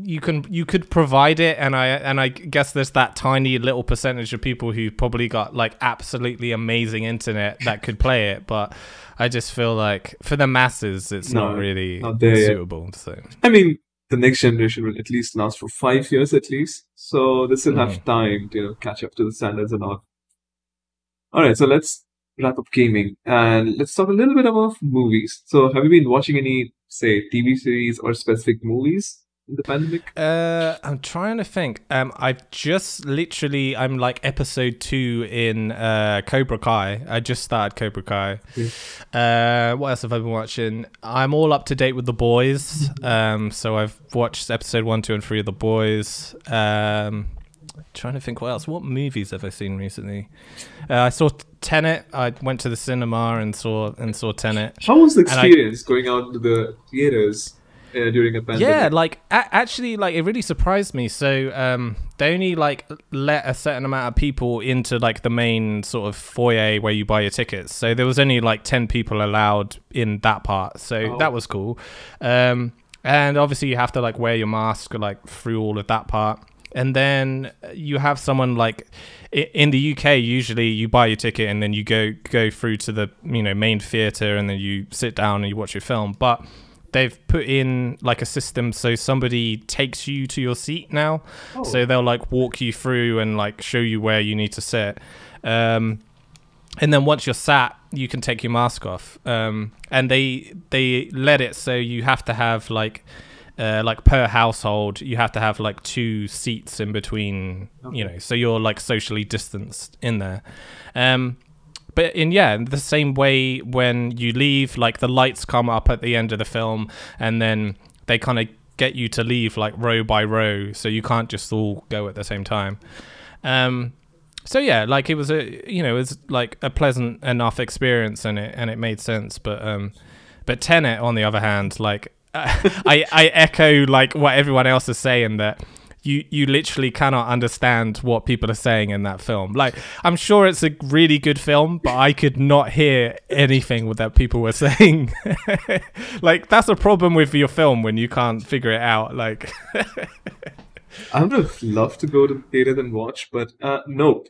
you can you could provide it, and I and I guess there's that tiny little percentage of people who probably got like absolutely amazing internet that could play it, but I just feel like for the masses, it's no, not really not suitable. Yet. So, I mean. The next generation will at least last for five years at least. So they still have time to, you know, catch up to the standards and all. Alright, so let's wrap up gaming and let's talk a little bit about movies. So have you been watching any, say, T V series or specific movies in the pandemic? Uh, I'm trying to think. Um, I've just literally, I'm like episode two in uh, Cobra Kai. I just started Cobra Kai. Yeah. Uh, what else have I been watching? I'm all up to date with The Boys. Um, so I've watched episode one, two, and three of The Boys. Um, trying to think what else. What movies have I seen recently? Uh, I saw Tenet. I went to the cinema and saw and saw Tenet. How was the experience I, going out to the theaters? uh, during a pandemic. Yeah, like a actually, like it really surprised me. So um, they only like let a certain amount of people into like the main sort of foyer where you buy your tickets. So there was only like ten people allowed in that part. So oh. that was cool. Um, and obviously you have to like wear your mask like through all of that part. And then you have someone like in the U K, usually you buy your ticket and then you go go through to the you know main theater and then you sit down and you watch your film. But they've put in like a system so somebody takes you to your seat now. Oh. So they'll like walk you through and like show you where you need to sit. Um, and then once you're sat, you can take your mask off. Um, and they they let it so you have to have like. Uh, like per household, you have to have like two seats in between, okay. you know, so you're like socially distanced in there. Um, but in, yeah, the same way when you leave, like the lights come up at the end of the film and then they kind of get you to leave like row by row. So you can't just all go at the same time. Um, so yeah, like it was a, you know, it was like a pleasant enough experience and it, and it made sense. But, um, but Tenet on the other hand, like, I, I echo like what everyone else is saying that you you literally cannot understand what people are saying in that film. Like I'm sure it's a really good film, but I could not hear anything that people were saying. Like that's a problem with your film when you can't figure it out. Like I would have loved to go to the theater and watch, but uh, nope.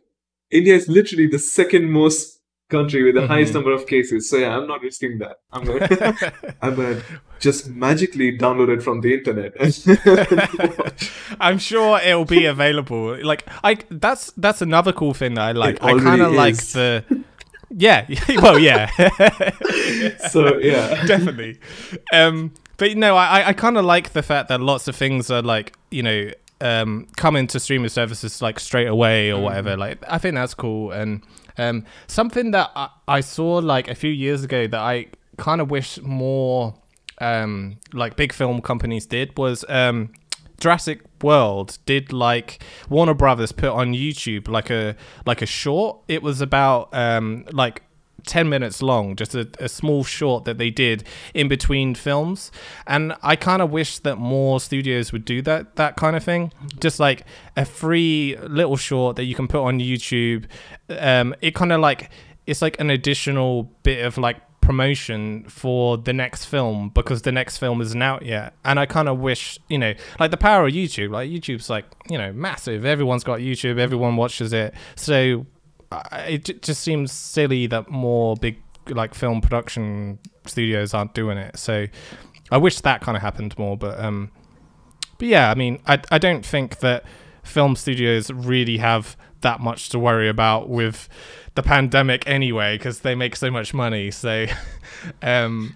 India is literally the second most country with the mm-hmm. highest number of cases. So yeah, I'm not risking that. I'm gonna I'm gonna just magically download it from the internet. I'm sure it'll be available. Like I that's that's another cool thing that I like. It I kinda is. like the Yeah. Well yeah. So yeah. Definitely. Um but no, I, I kinda like the fact that lots of things are like, you know, um come into streaming services like straight away or whatever. Like I think that's cool. And Um, something that I, I saw like a few years ago that I kind of wish more um, like big film companies did was um, Jurassic World did like Warner Brothers put on YouTube like a like a short. It was about um, like ten minutes long, just a, a small short that they did in between films. And I kind of wish that more studios would do that that kind of thing, just like a free little short that you can put on YouTube. Um it kind of like it's like an additional bit of like promotion for the next film because the next film isn't out yet. And I kind of wish, you know, like the power of YouTube, like YouTube's like, you know, massive. Everyone's got YouTube, everyone watches it. So it just seems silly that more big like film production studios aren't doing it. So I wish that kind of happened more. But um, but yeah, I mean, I I don't think that film studios really have that much to worry about with the pandemic anyway, because they make so much money. So um,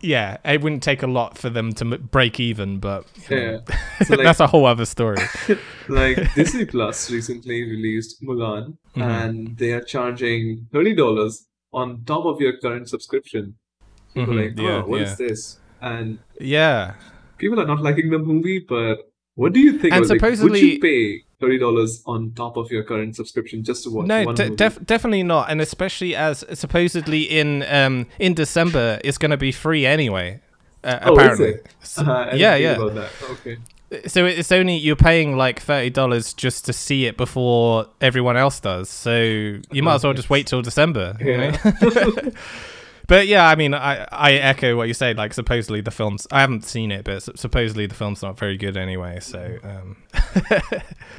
yeah, it wouldn't take a lot for them to m break even. But yeah, so like, that's a whole other story. Like Disney Plus recently released Mulan. Mm-hmm. And they are charging thirty dollars on top of your current subscription. People mm-hmm. are like, oh, yeah, what yeah. is this? And yeah, people are not liking the movie, but what do you think? And supposedly, like, would you pay thirty dollars on top of your current subscription just to watch no, one de movie? Def definitely not. And especially as supposedly in um, in December, it's going to be free anyway, uh, oh, apparently. So, uh, yeah, yeah. About that. Okay. So it's only you're paying like thirty dollars just to see it before everyone else does. So you might as well just wait till December. Yeah. You know? But yeah, I mean, I I echo what you say. Like supposedly the film's I haven't seen it, but supposedly the film's not very good anyway. So um.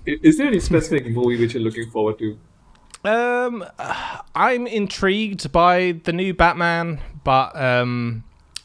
Is there any specific movie which you're looking forward to? Um, I'm intrigued by the new Batman, but um,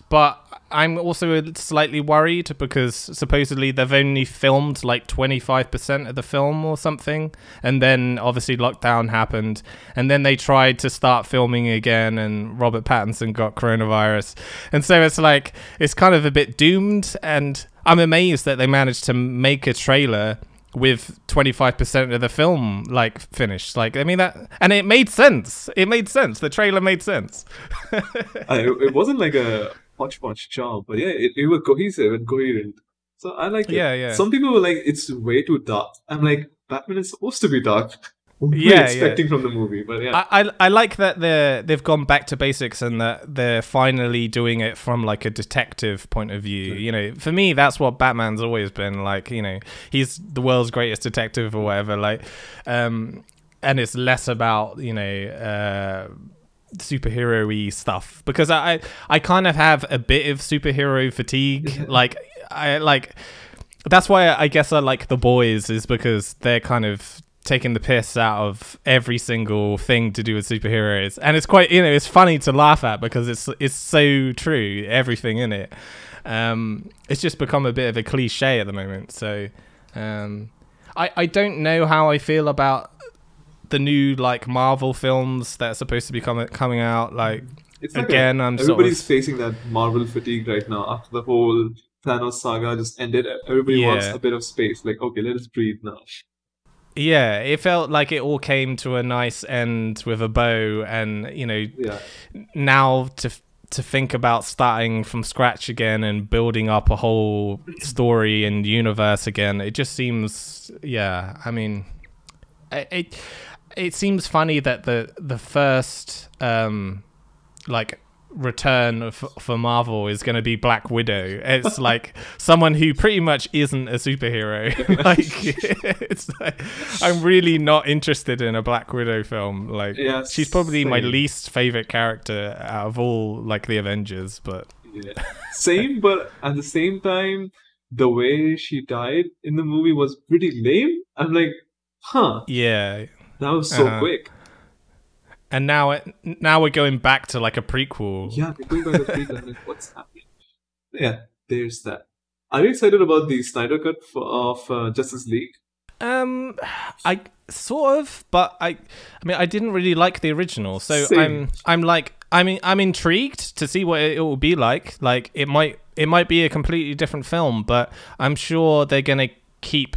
but. I'm also slightly worried because supposedly they've only filmed like twenty-five percent of the film or something. And then obviously lockdown happened and then they tried to start filming again and Robert Pattinson got coronavirus. And so it's like, it's kind of a bit doomed. And I'm amazed that they managed to make a trailer with twenty-five percent of the film like finished. Like, I mean that, and it made sense. It made sense. The trailer made sense. uh, it wasn't like a hodgepodge charm, but yeah, it, it was cohesive and coherent, so I like it. Yeah, yeah. Some people were like, it's way too dark. I'm like, Batman is supposed to be dark. we yeah, expecting yeah. from the movie. But yeah, I, I I like that they're they've gone back to basics and that they're finally doing it from like a detective point of view. You know, for me, that's what Batman's always been like. You know, he's the world's greatest detective or whatever. Like, um, and it's less about you know. Uh, superhero-y stuff, because I I kind of have a bit of superhero fatigue. Like I like that's why I guess I like The Boys, is because they're kind of taking the piss out of every single thing to do with superheroes, and it's quite you know it's funny to laugh at because it's it's so true, everything in it. Um, it's just become a bit of a cliche at the moment. So um, I I don't know how I feel about the new like Marvel films that are supposed to be com- coming out. Like, it's like again, a, I'm everybody's sort of... facing that Marvel fatigue right now after the whole Thanos saga just ended. Everybody yeah. wants a bit of space. Like, okay, let us breathe now. Yeah, it felt like it all came to a nice end with a bow, and you know, yeah. now to to think about starting from scratch again and building up a whole story and universe again, it just seems, yeah. I mean, it. it It seems funny that the the first um, like return f- for Marvel is going to be Black Widow. It's like someone who pretty much isn't a superhero. like, it's like I'm really not interested in a Black Widow film. Like, yeah, she's probably same. my least favorite character out of all like the Avengers. But yeah. same, but at the same time, the way she died in the movie was pretty lame. I'm like, huh? Yeah. That was so uh, quick. And now it, now we're going back to like a prequel. Yeah, we're going back to a prequel. Like, what's happening? Yeah, there's that. Are you excited about the Snyder Cut for, of uh, Justice League? Um, I sort of, but I, I mean, I didn't really like the original, so Same. I'm, I'm like, I mean, I'm intrigued to see what it, it will be like. Like, it might, it might be a completely different film, but I'm sure they're gonna keep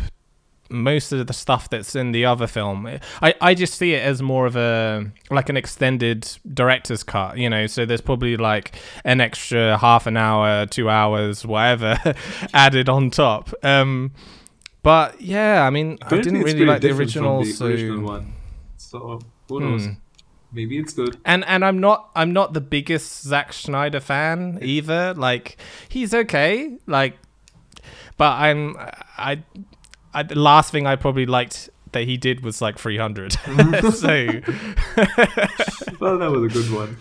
most of the stuff that's in the other film. I, I just see it as more of a like an extended director's cut, you know, so there's probably like an extra half an hour, two hours, whatever added on top. Um, but yeah, I mean, I didn't really like the original, the so... original one. So who knows? Hmm. Maybe it's good. And and I'm not I'm not the biggest Zack Snyder fan either. Like, he's okay, like, but I'm I. I, the last thing I probably liked that he did was like three hundred. So, well, that was a good one.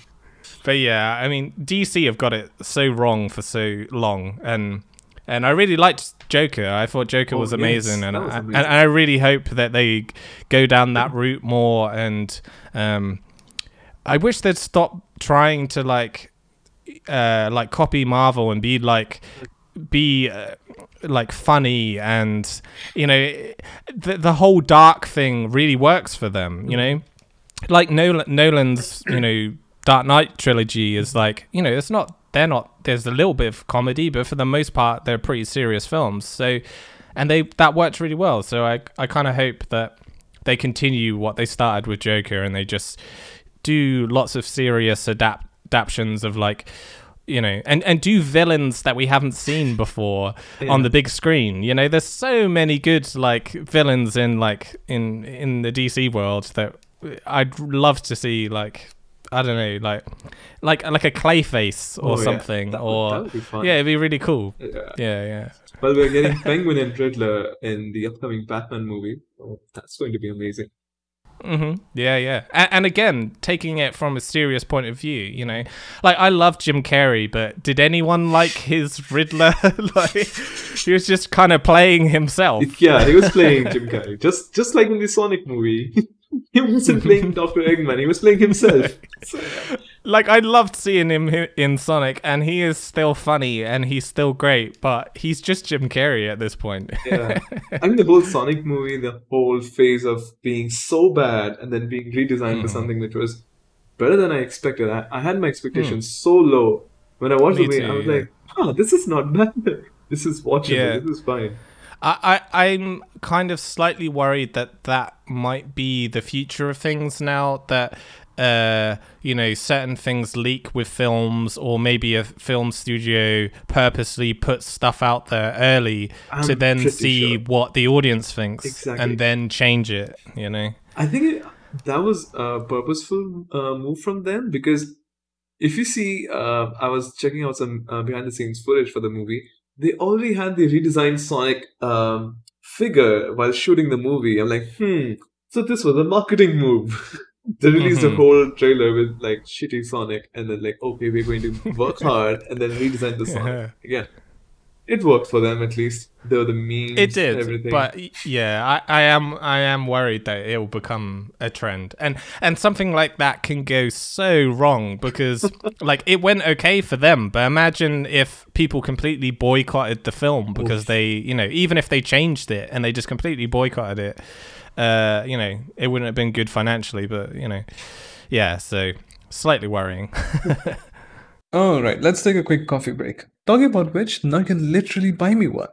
But yeah, I mean, D C have got it so wrong for so long, and and I really liked Joker. I thought Joker oh, was amazing, yes, and was amazing. I, and I really hope that they go down that route more. And um, I wish they'd stop trying to like uh, like copy Marvel and be like. be uh, like funny, and you know the the whole dark thing really works for them, you know, like Nolan, Nolan's you know Dark Knight trilogy is like, you know, it's not they're not there's a little bit of comedy, but for the most part they're pretty serious films, so and they that worked really well. So I I kind of hope that they continue what they started with Joker, and they just do lots of serious adapt adaptions of like, you know, and, and do villains that we haven't seen before yeah. on the big screen. You know, there's so many good like villains in like in in the D C world that I'd love to see. Like, I don't know, like like like a Clayface or oh, something. Yeah. That or would, that would be fun. Yeah, it'd be really cool. Yeah, yeah. yeah. Well, we're getting Penguin and Riddler in the upcoming Batman movie. Oh, that's going to be amazing. Mm-hmm. Yeah, yeah, and, and again, taking it from a serious point of view, you know, like I love Jim Carrey, but did anyone like his Riddler? Like, he was just kind of playing himself. Yeah, he was playing Jim Carrey, just just like in the Sonic movie. He wasn't playing Doctor Eggman; he was playing himself. So, yeah. Like, I loved seeing him in Sonic, and he is still funny, and he's still great, but he's just Jim Carrey at this point. Yeah, I mean, the whole Sonic movie, the whole phase of being so bad and then being redesigned mm. for something that was better than I expected. I, I had my expectations mm. so low. When I watched Me the movie, I was yeah. like, oh, this is not bad. This is watchable. Yeah. This is fine. I, I, I'm kind of slightly worried that that might be the future of things now, that... Uh, you know, certain things leak with films, or maybe a film studio purposely puts stuff out there early I'm to then see sure. what the audience thinks exactly. and then change it, you know? I think it, that was a purposeful uh, move from them, because if you see, uh, I was checking out some uh, behind the scenes footage for the movie. They already had the redesigned Sonic um, figure while shooting the movie. I'm like, hmm, so this was a marketing move. They released mm-hmm. a whole trailer with like shitty Sonic, and then like, okay, we're going to work hard and then redesign the Sonic again. It worked for them, at least. There were the memes. It did, everything. But yeah, I, I am I am worried that it will become a trend, and and something like that can go so wrong, because like it went okay for them, but imagine if people completely boycotted the film because Oof. they, you know, even if they changed it and they just completely boycotted it, uh, you know, it wouldn't have been good financially, but you know, yeah, so slightly worrying. All right, let's take a quick coffee break. Talking about which, now you can literally buy me one.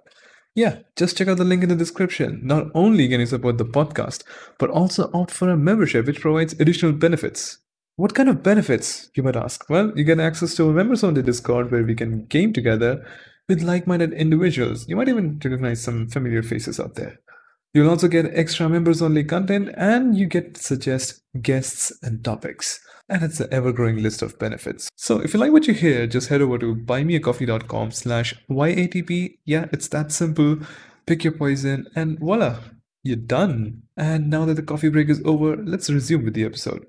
Yeah, just check out the link in the description. Not only can you support the podcast, but also opt for a membership which provides additional benefits. What kind of benefits, you might ask? Well, you get access to members on the Discord where we can game together with like-minded individuals. You might even recognize some familiar faces out there. You'll also get extra members-only content, and you get to suggest guests and topics. And it's an ever-growing list of benefits. So if you like what you hear, just head over to buymeacoffee.com slash YATP. Yeah, it's that simple. Pick your poison, and voila, you're done. And now that the coffee break is over, let's resume with the episode.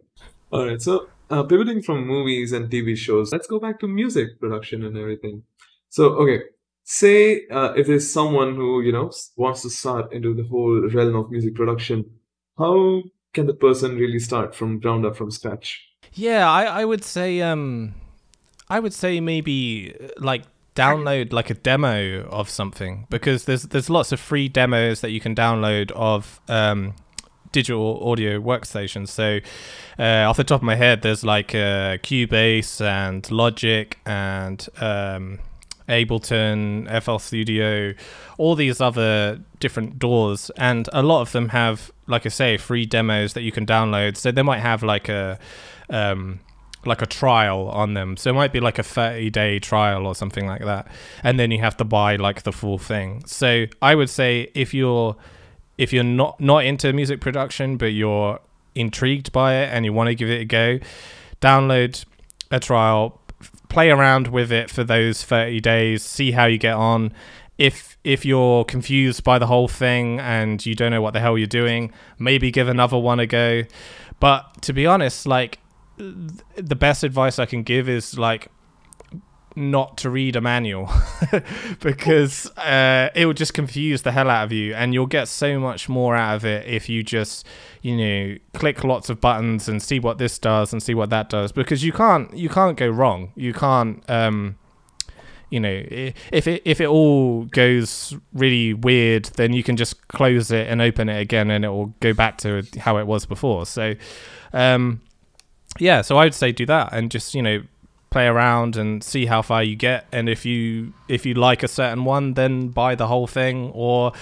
All right, so uh, pivoting from movies and T V shows, let's go back to music production and everything. So, okay. Say uh, if there's someone who, you know, wants to start into the whole realm of music production, how can the person really start from ground up, from scratch? Yeah, I, I would say um, I would say maybe like download like a demo of something, because there's there's lots of free demos that you can download of um, digital audio workstations. So uh, off the top of my head, there's like uh, Cubase and Logic and Um, Ableton, F L Studio, all these other different doors, and a lot of them have, like I say, free demos that you can download. So they might have like a um like a trial on them, so it might be like a thirty day trial or something like that, and then you have to buy like the full thing. So I would say if you're if you're not not into music production but you're intrigued by it and you want to give it a go, download a trial, play around with it for those thirty days, see how you get on. If if you're confused by the whole thing and you don't know what the hell you're doing, maybe give another one a go. But to be honest, like th- the best advice I can give is like not to read a manual because uh, it will just confuse the hell out of you, and you'll get so much more out of it if you just, you know, click lots of buttons and see what this does and see what that does, because you can't you can't go wrong. You can't, um, you know, if it if it all goes really weird, then you can just close it and open it again, and it will go back to how it was before. So, um, yeah, so I would say do that and just, you know, play around and see how far you get, and if you if you like a certain one, then buy the whole thing. Or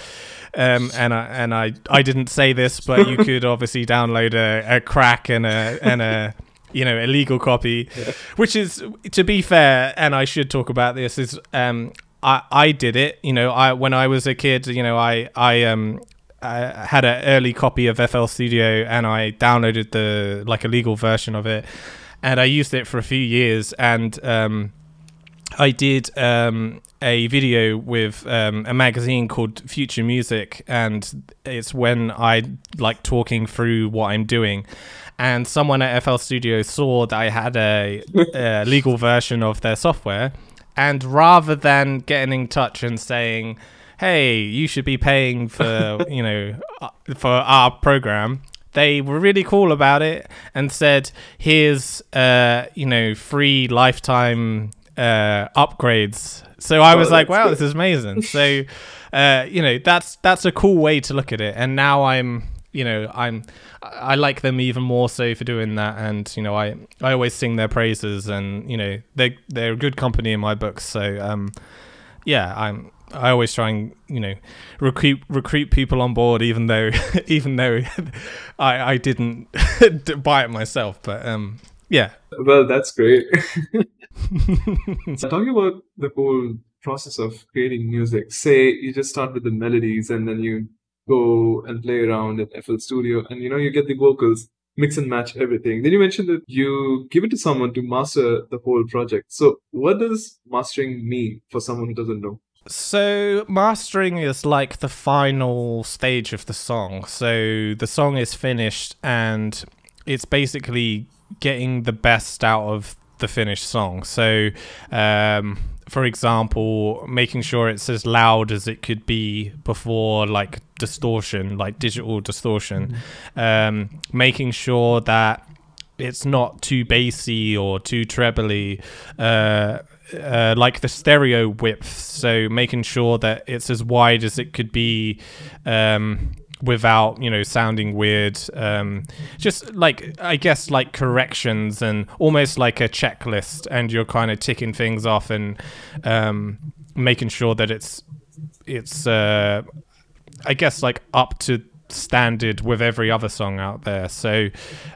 um and i and i i didn't say this, but you could obviously download a, a crack and a and a you know, illegal copy, yeah. Which is, to be fair, and I should talk about this, is um i i did it, you know, I when I was a kid, you know, i i um I had an early copy of F L Studio, and I downloaded the like illegal version of it. And I used it for a few years, and um, I did um, a video with um, a magazine called Future Music, and it's when I like talking through what I'm doing. And someone at F L Studio saw that I had a, a legal version of their software, and rather than getting in touch and saying, "Hey, you should be paying for you know for our program," they were really cool about it and said, here's, uh, you know, free lifetime uh, upgrades. So I oh, was like, wow, good. This is amazing. So, uh, you know, that's that's a cool way to look at it. And now I'm, you know, I'm I like them even more so for doing that. And, you know, I, I always sing their praises, and, you know, they're, they're a good company in my books. So, um, yeah, I'm. I always try and, you know, recruit recruit people on board, even though even though I I didn't buy it myself. But um, yeah. Well, that's great. So talking about the whole process of creating music, say you just start with the melodies and then you go and play around in F L Studio, and you know, you get the vocals, mix and match everything. Then you mentioned that you give it to someone to master the whole project. So what does mastering mean for someone who doesn't know? So mastering is like the final stage of the song. So the song is finished and it's basically getting the best out of the finished song. So um for example, making sure it's as loud as it could be before like distortion, like digital distortion, mm-hmm. um making sure that it's not too bassy or too trebly, uh, uh like the stereo width, so making sure that it's as wide as it could be, um without, you know, sounding weird, um just like, I guess, like corrections and almost like a checklist, and you're kind of ticking things off and um making sure that it's it's uh I guess like up to standard with every other song out there. So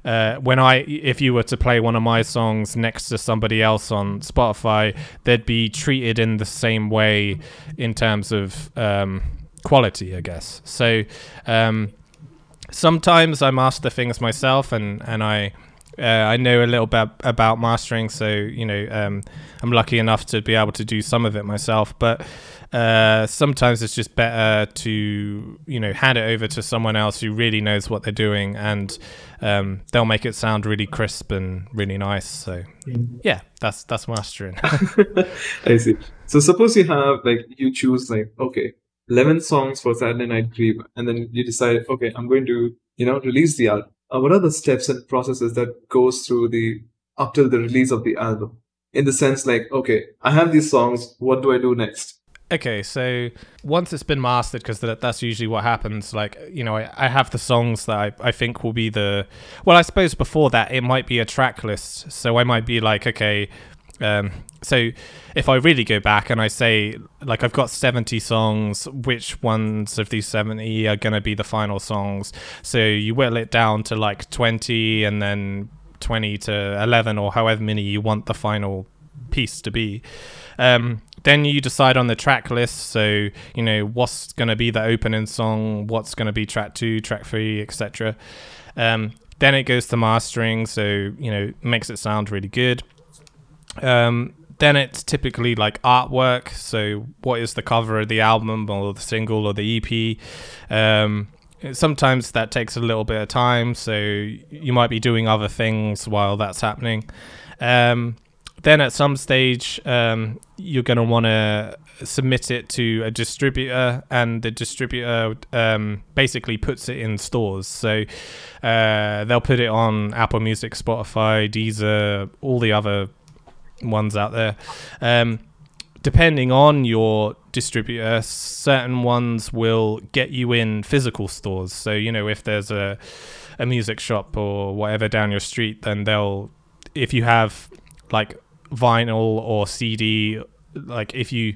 uh when I if you were to play one of my songs next to somebody else on Spotify, they'd be treated in the same way in terms of um quality, I guess. So um sometimes I master things myself, and and I uh, I know a little bit about mastering, so you know, um I'm lucky enough to be able to do some of it myself, but uh sometimes it's just better to, you know, hand it over to someone else who really knows what they're doing, and um they'll make it sound really crisp and really nice. So yeah, that's that's mastering. I see. So suppose you have like you choose like okay eleven songs for Saturday Night Griever, and then you decide, okay, I'm going to, you know, release the album. Uh, what are the steps and processes that goes through the, up till the release of the album? In the sense like, okay, I have these songs, what do I do next? Okay, so once it's been mastered, because that, that's usually what happens, like, you know, I, I have the songs that I, I think will be the, well, I suppose before that, it might be a track list. So I might be like, okay, um so if I really go back and I say like I've got seventy songs, which ones of these seventy are going to be the final songs? So you whittle it down to like twenty, and then twenty to eleven, or however many you want the final piece to be. Um then you decide on the track list, so you know what's going to be the opening song, what's going to be track two, track three, etc. Um then it goes to mastering, so you know makes it sound really good. Um then it's typically like artwork, so what is the cover of the album or the single or the E P. Um sometimes that takes a little bit of time, so you might be doing other things while that's happening. Um then at some stage, um you're going to want to submit it to a distributor, and the distributor um basically puts it in stores, so uh they'll put it on Apple Music, Spotify, Deezer, all the other ones out there. Um depending on your distributor, certain ones will get you in physical stores, so you know if there's a a music shop or whatever down your street, then they'll, if you have like vinyl or C D, like if you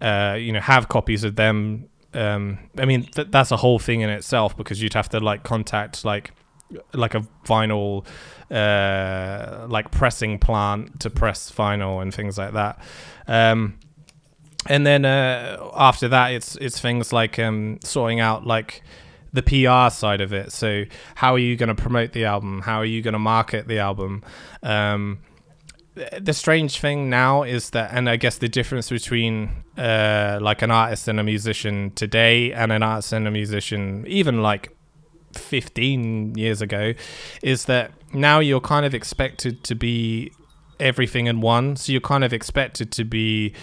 uh you know have copies of them, um I mean th that's a whole thing in itself, because you'd have to like contact like like a vinyl uh like pressing plant to press vinyl and things like that. Um and then uh after that, it's it's things like um sorting out like the P R side of it, so how are you going to promote the album, how are you going to market the album. Um the strange thing now is that, and I guess the difference between uh like an artist and a musician today and an artist and a musician even like fifteen years ago, is that now you're kind of expected to be everything in one. So you're kind of expected to be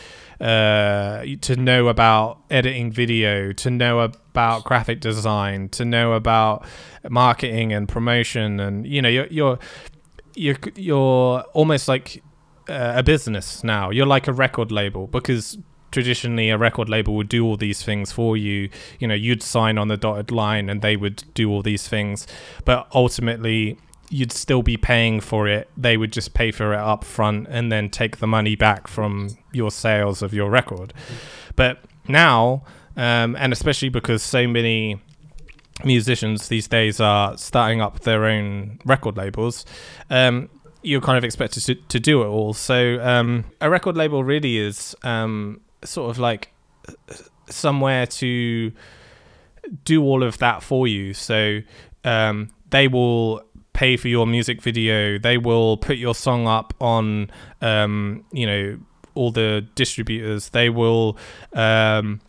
uh to know about editing video, to know about graphic design, to know about marketing and promotion, and you know you're you're you're, you're almost like uh, a business now. You're like a record label, because traditionally a record label would do all these things for you. You know, you'd sign on the dotted line and they would do all these things, but ultimately you'd still be paying for it. They would just pay for it up front and then take the money back from your sales of your record. But now, um and especially because so many musicians these days are starting up their own record labels, um you're kind of expected to, to do it all. So um a record label really is um sort of like somewhere to do all of that for you. So um, they will pay for your music video. They will put your song up on, um, you know, all the distributors. They will, um,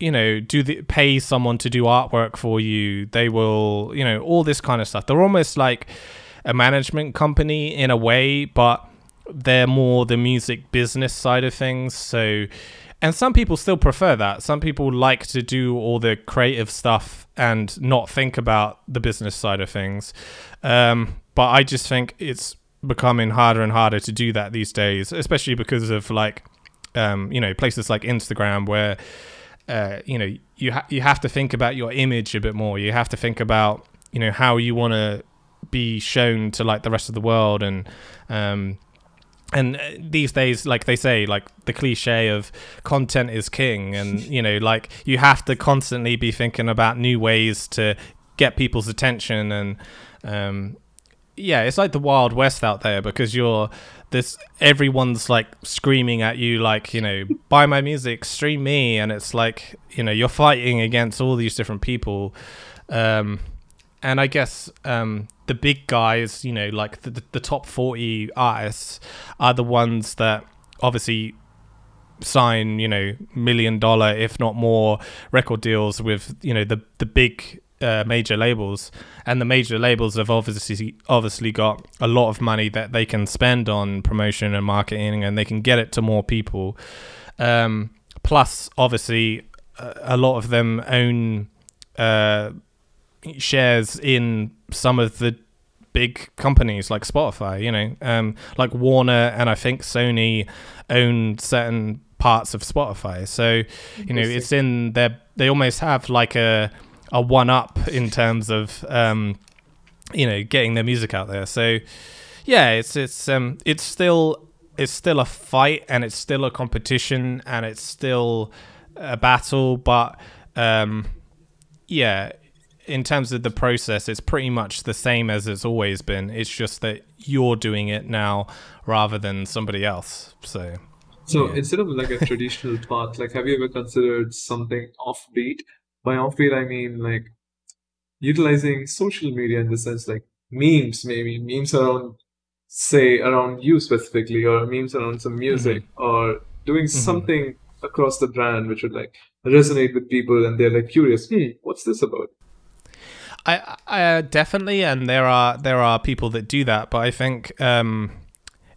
you know, do the pay someone to do artwork for you. They will, you know, all this kind of stuff. They're almost like a management company in a way, but they're more the music business side of things. So, and some people still prefer that. Some people like to do all the creative stuff and not think about the business side of things. Um, but I just think it's becoming harder and harder to do that these days, especially because of like, um, you know, places like Instagram where, uh, you know, you, ha you have to think about your image a bit more. You have to think about, you know, how you want to be shown to like the rest of the world. And, um, and these days, like they say, like the cliche of content is king, and you know, like you have to constantly be thinking about new ways to get people's attention. And um yeah, it's like the Wild West out there, because you're this, everyone's like screaming at you, like, you know, buy my music, stream me. And it's like, you know, you're fighting against all these different people. Um and I guess um the big guys, you know, like the, the top forty artists are the ones that obviously sign, you know, million dollar, if not more, record deals with, you know, the, the big uh, major labels. And the major labels have obviously, obviously got a lot of money that they can spend on promotion and marketing, and they can get it to more people. Um, plus, obviously, a lot of them own uh, shares in some of the big companies like Spotify, you know, um, like Warner, and I think Sony own certain parts of Spotify. So, you know, it's in their, they almost have like a, a one up in terms of, um, you know, getting their music out there. So yeah, it's, it's, um, it's still, it's still a fight, and it's still a competition, and it's still a battle. But, um, yeah, in terms of the process, it's pretty much the same as it's always been. It's just that you're doing it now rather than somebody else. So, so yeah. Instead of like a traditional path, like have you ever considered something offbeat? By offbeat, I mean like utilizing social media in the sense like memes, maybe memes around, say around you specifically, or memes around some music, mm-hmm. or doing mm-hmm. something across the brand which would like resonate with people, and they're like curious, hmm, what's this about? I, I definitely, and there are there are people that do that, but I think um,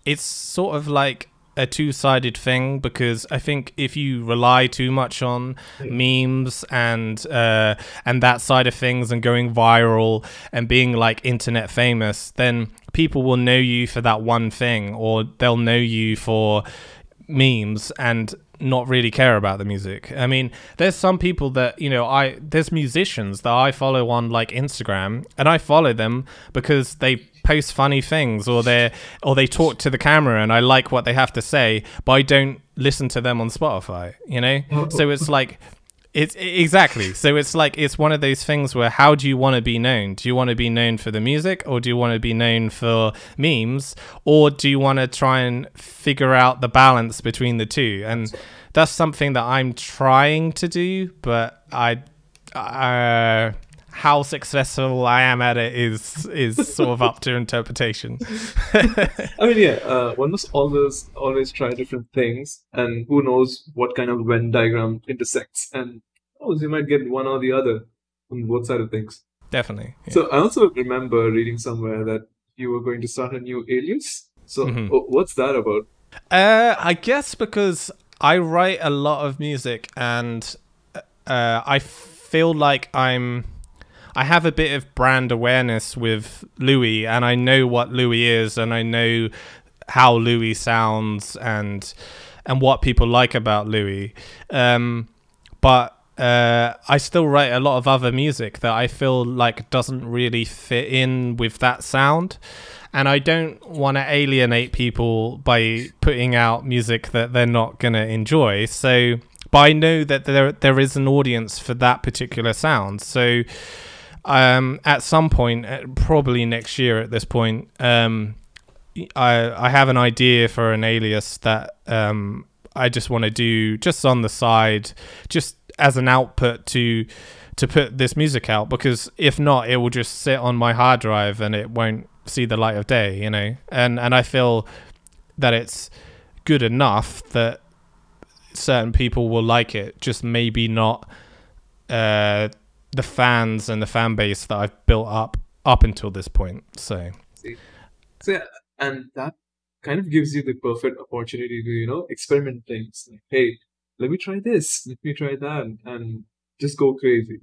it's sort of like a two-sided thing, because I think if you rely too much on yeah. memes and uh, and that side of things and going viral and being like internet famous, then people will know you for that one thing, or they'll know you for memes and not really care about the music. I mean, there's some people that, you know, I there's musicians that I follow on like Instagram, and I follow them because they post funny things, or they or they talk to the camera, and I like what they have to say, but I don't listen to them on Spotify, you know. So it's like it's exactly so it's like it's one of those things where, how do you want to be known? Do you want to be known for the music, or do you want to be known for memes, or do you want to try and figure out the balance between the two? And that's something that I'm trying to do, but I uh how successful I am at it is is sort of up to interpretation. I mean, yeah, uh, one must always always try different things, and who knows what kind of Venn diagram intersects, and oh, you might get one or the other on both sides of things. Definitely. Yeah. So I also remember reading somewhere that you were going to start a new alias. So mm-hmm. oh, what's that about? Uh, I guess because I write a lot of music, and uh, I feel like I'm. I have a bit of brand awareness with Louis, and I know what Louis is, and I know how Louis sounds, and and what people like about Louis. Um, but uh, I still write a lot of other music that I feel like doesn't really fit in with that sound. And I don't want to alienate people by putting out music that they're not going to enjoy. So, but I know that there there is an audience for that particular sound. So... Um, at some point, probably next year at this point, um, I, I have an idea for an alias that um, I just want to do just on the side, just as an output to to put this music out, because if not, it will just sit on my hard drive and it won't see the light of day, you know? And, and I feel that it's good enough that certain people will like it, just maybe not uh, the fans and the fan base that I've built up up until this point. So, so yeah, and that kind of gives you the perfect opportunity to, you know, experiment things. Like, hey, let me try this, let me try that, and just go crazy.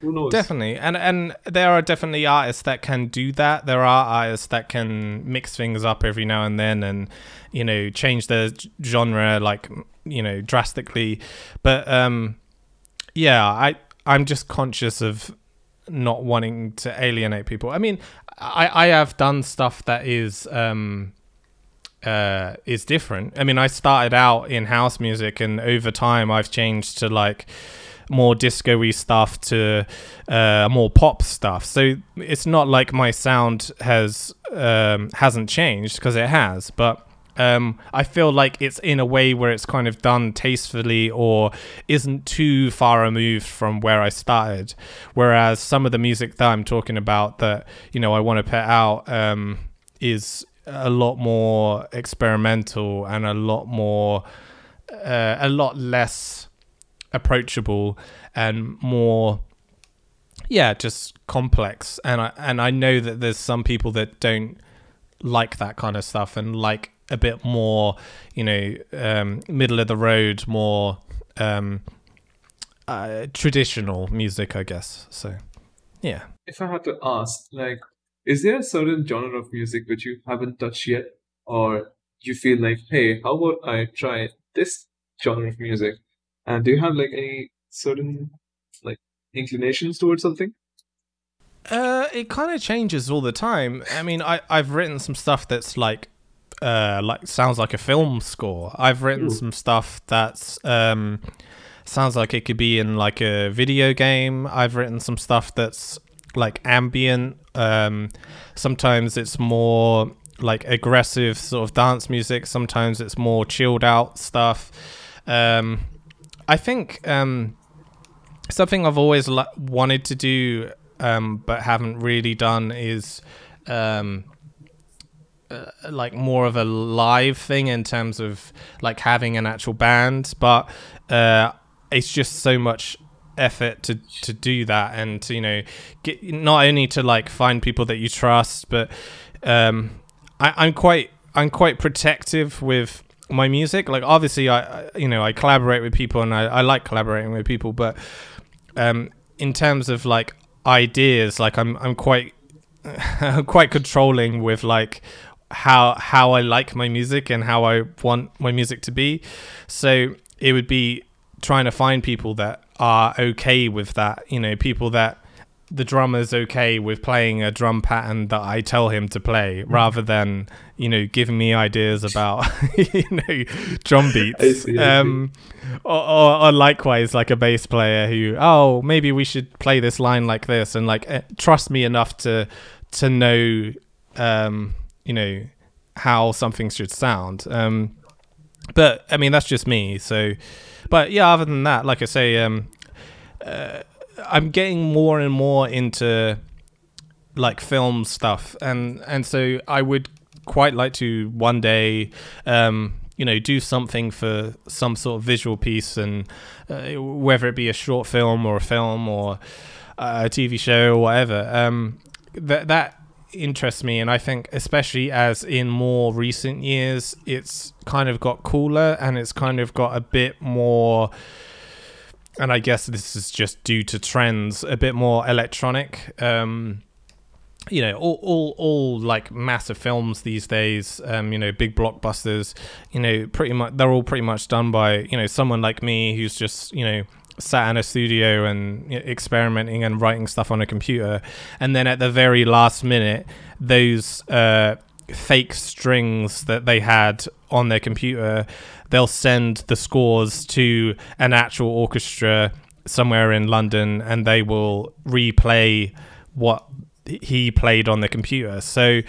Who knows? Definitely. And and there are definitely artists that can do that. There are artists that can mix things up every now and then and, you know, change their genre, like, you know, drastically. But, um, yeah, I, I'm just conscious of not wanting to alienate people. I mean, I, I have done stuff that is... Um, uh is different. I mean, I started out in house music, and over time I've changed to like more disco-y stuff to uh more pop stuff. So it's not like my sound has um hasn't changed, because it has, but um I feel like it's in a way where it's kind of done tastefully or isn't too far removed from where I started. Whereas some of the music that I'm talking about that, you know, I want to put out um is a lot more experimental and a lot more uh, a lot less approachable and more, yeah, just complex. And I and I know that there's some people that don't like that kind of stuff and like a bit more, you know, um, middle of the road, more um, uh, traditional music, I guess. So, yeah. If I had to ask, like, is there a certain genre of music which you haven't touched yet, or you feel like, hey, how about I try this genre of music? And do you have like any certain like inclinations towards something? Uh, it kind of changes all the time. I mean, I I've written some stuff that's like, uh, like sounds like a film score. I've written Ooh. some stuff that's um, sounds like it could be in like a video game. I've written some stuff that's like ambient. Um sometimes it's more like aggressive sort of dance music, sometimes it's more chilled out stuff. um I think um something I've always l- wanted to do um but haven't really done is um uh, like more of a live thing in terms of like having an actual band, but uh it's just so much effort to to do that, and to, you know, get not only to like find people that you trust, but um I, I'm quite I'm quite protective with my music. Like, obviously I, you know, I collaborate with people, and I, I like collaborating with people, but um in terms of like ideas, like I'm I'm quite I'm quite controlling with like how how I like my music and how I want my music to be. So it would be trying to find people that are okay with that, you know, people that the drummer's okay with playing a drum pattern that I tell him to play, rather than, you know, giving me ideas about you know, drum beats. I see, I um see. Or, or, or likewise, like a bass player who, oh, maybe we should play this line like this, and like uh, trust me enough to to know um you know how something should sound. Um but I mean, that's just me. So but yeah, other than that, like I say, um, uh, I'm getting more and more into like film stuff, and and so I would quite like to one day, um, you know, do something for some sort of visual piece, and uh, whether it be a short film or a film or a T V show or whatever. Um, that that interests me, and I think especially as in more recent years it's kind of got cooler, and it's kind of got a bit more, and I guess this is just due to trends, a bit more electronic. Um you know, all all, all like massive films these days, um you know, big blockbusters, you know, pretty much they're all pretty much done by, you know, someone like me who's just, you know, sat in a studio and experimenting and writing stuff on a computer, and then at the very last minute those uh fake strings that they had on their computer, they'll send the scores to an actual orchestra somewhere in London, and they will replay what he played on the computer. So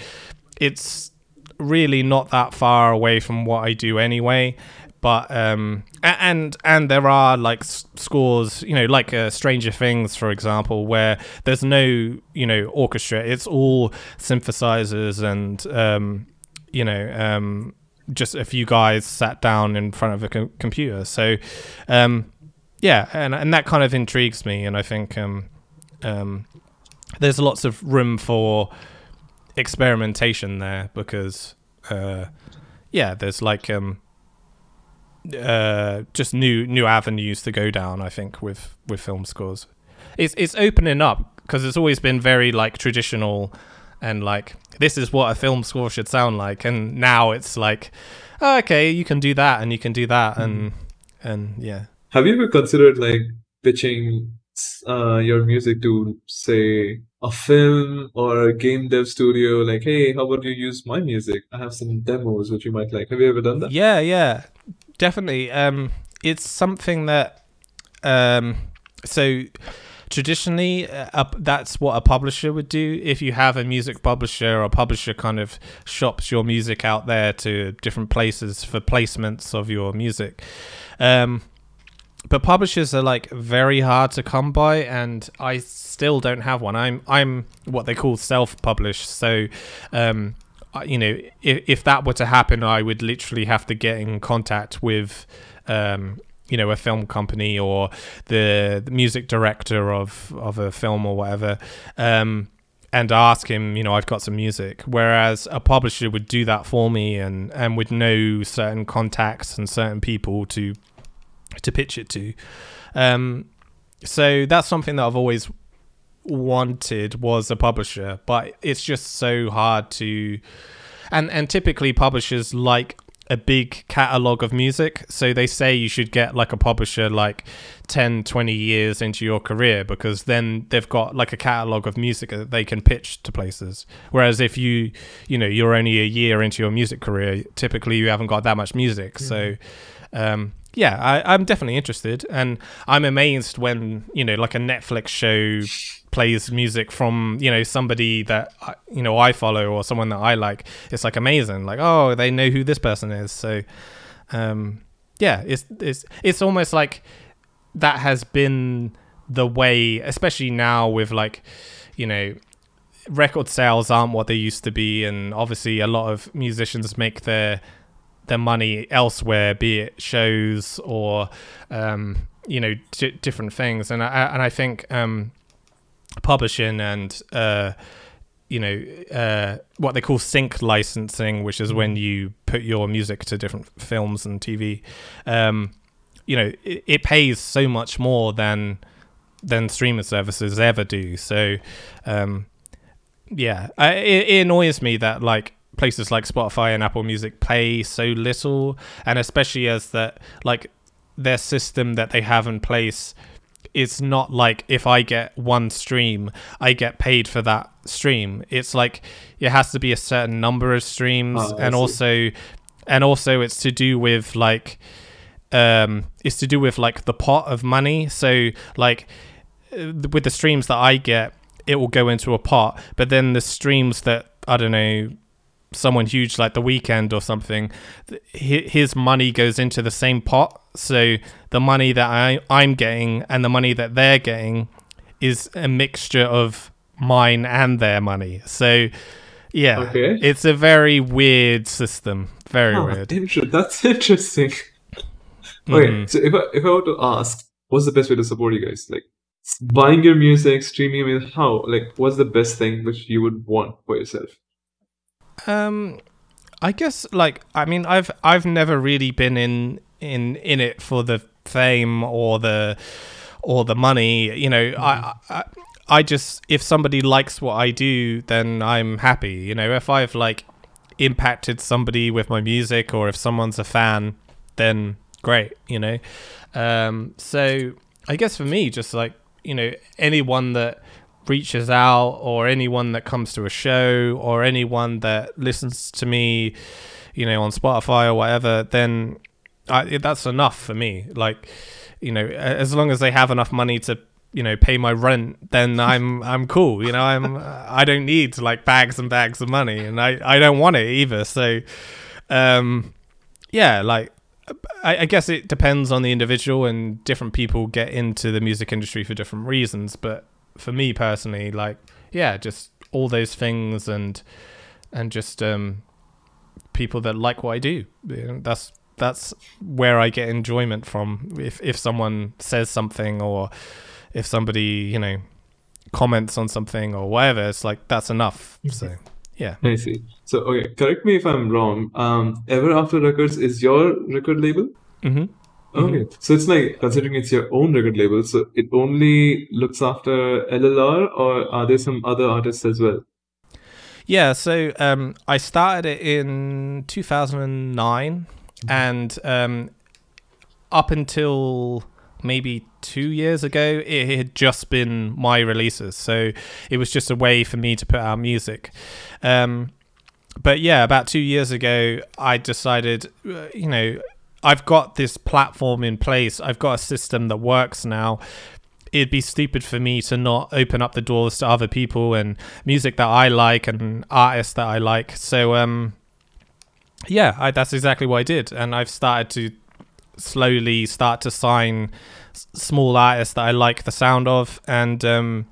it's really not that far away from what I do anyway, But um, and and there are like scores, you know, like uh, Stranger Things, for example, where there's no, you know, orchestra. It's all synthesizers and um, you know, um, just a few guys sat down in front of a com- computer. So um, yeah, and and that kind of intrigues me, and I think um, um, there's lots of room for experimentation there because uh, yeah, there's like. Um, uh just new new avenues to go down, I think, with with film scores. It's it's opening up because it's always been very like traditional and like this is what a film score should sound like, and now it's like, oh, okay, you can do that and you can do that. And mm-hmm. and yeah, have you ever considered like pitching uh your music to say a film or a game dev studio, like, hey, how about you use my music? I have some demos which you might like. Have you ever done that? Yeah yeah Definitely. Um, it's something that, um, so traditionally, uh, uh, that's what a publisher would do. If you have a music publisher, or a publisher kind of shops your music out there to different places for placements of your music. Um, but publishers are like very hard to come by, and I still don't have one. I'm, I'm what they call self-published. So, um, you know, if, if that were to happen, I would literally have to get in contact with, um, you know, a film company or the, the music director of, of a film or whatever, um, and ask him, you know, I've got some music. Whereas a publisher would do that for me and, and would know certain contacts and certain people to to pitch it to. Um, so that's something that I've always wanted, was a publisher, but it's just so hard to, and and typically publishers like a big catalog of music, so they say you should get like a publisher like ten, twenty years into your career, because then they've got like a catalog of music that they can pitch to places. Whereas if you you know you're only a year into your music career, typically you haven't got that much music. Mm. So um yeah, I, I'm definitely interested, and I'm amazed when, you know, like a Netflix show plays music from, you know, somebody that, you know, I follow or someone that I like. It's like amazing, like, oh, they know who this person is. So, um, yeah, it's it's it's almost like that has been the way, especially now with like, you know, record sales aren't what they used to be, and obviously a lot of musicians make their their money elsewhere, be it shows or um you know d- different things. And I and I think um publishing and uh you know uh what they call sync licensing, which is when you put your music to different films and T V, um you know it, it pays so much more than than streaming services ever do. So um yeah I, it, it annoys me that like places like Spotify and Apple Music pay so little, and especially as that like their system that they have in place, it's not like if I get one stream I get paid for that stream. It's like it has to be a certain number of streams. Oh, and also and also it's to do with like um it's to do with like the pot of money. So like with the streams that I get, it will go into a pot, but then the streams that I don't know someone huge like The Weeknd or something, his money goes into the same pot. So the money that I, I'm getting and the money that they're getting is a mixture of mine and their money. So yeah, okay. It's a very weird system. Very oh, weird. Inter- that's interesting. Okay, mm. so if I, if I were to ask, what's the best way to support you guys? Like buying your music, streaming, I mean, how? Like what's the best thing which you would want for yourself? Um, I guess like I mean I've I've never really been in in in it for the fame or the or the money. You know, mm-hmm. I, I I just if somebody likes what I do, then I'm happy. You know, if I've like impacted somebody with my music, or if someone's a fan, then great. You know, um, so I guess for me, just like you know, anyone that reaches out, or anyone that comes to a show, or anyone that listens to me, you know, on Spotify or whatever, then I, that's enough for me. Like, you know, as long as they have enough money to, you know, pay my rent, then I'm I'm cool. You know, I'm I don't need like bags and bags of money, and I I don't want it either. So, um, yeah, like I, I guess it depends on the individual, and different people get into the music industry for different reasons. But for me personally, like, yeah, just all those things, and and just um, people that like what I do. You know, that's that's where I get enjoyment from. If if someone says something, or if somebody, you know, comments on something or whatever, it's like, that's enough. So yeah. I see. So okay, correct me if I'm wrong. Um, Ever After Records is your record label? Mm-hmm. Okay, mm-hmm. So it's like, considering it's your own record label, so it only looks after L L R, or are there some other artists as well? Yeah, so um, I started it in two thousand nine, mm-hmm. and um, up until maybe two years ago, it had just been my releases, so it was just a way for me to put out music. Um, but yeah, about two years ago, I decided, uh, you know, I've got this platform in place. I've got a system that works now. It'd be stupid for me to not open up the doors to other people and music that I like and artists that I like. So um, yeah, I, that's exactly what I did. And I've started to slowly start to sign s- small artists that I like the sound of. And um,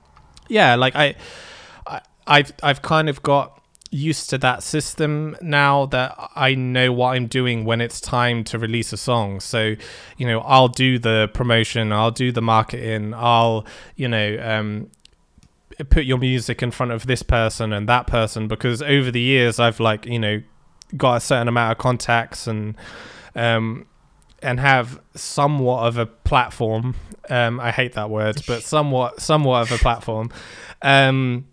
yeah, like I, I, I've, I've kind of got used to that system now, that I know what I'm doing when it's time to release a song. So, you know, I'll do the promotion, I'll do the marketing, I'll, you know, um, put your music in front of this person and that person, because over the years I've, like, you know, got a certain amount of contacts and, um, and have somewhat of a platform. Um, I hate that word, but somewhat, somewhat of a platform. Um,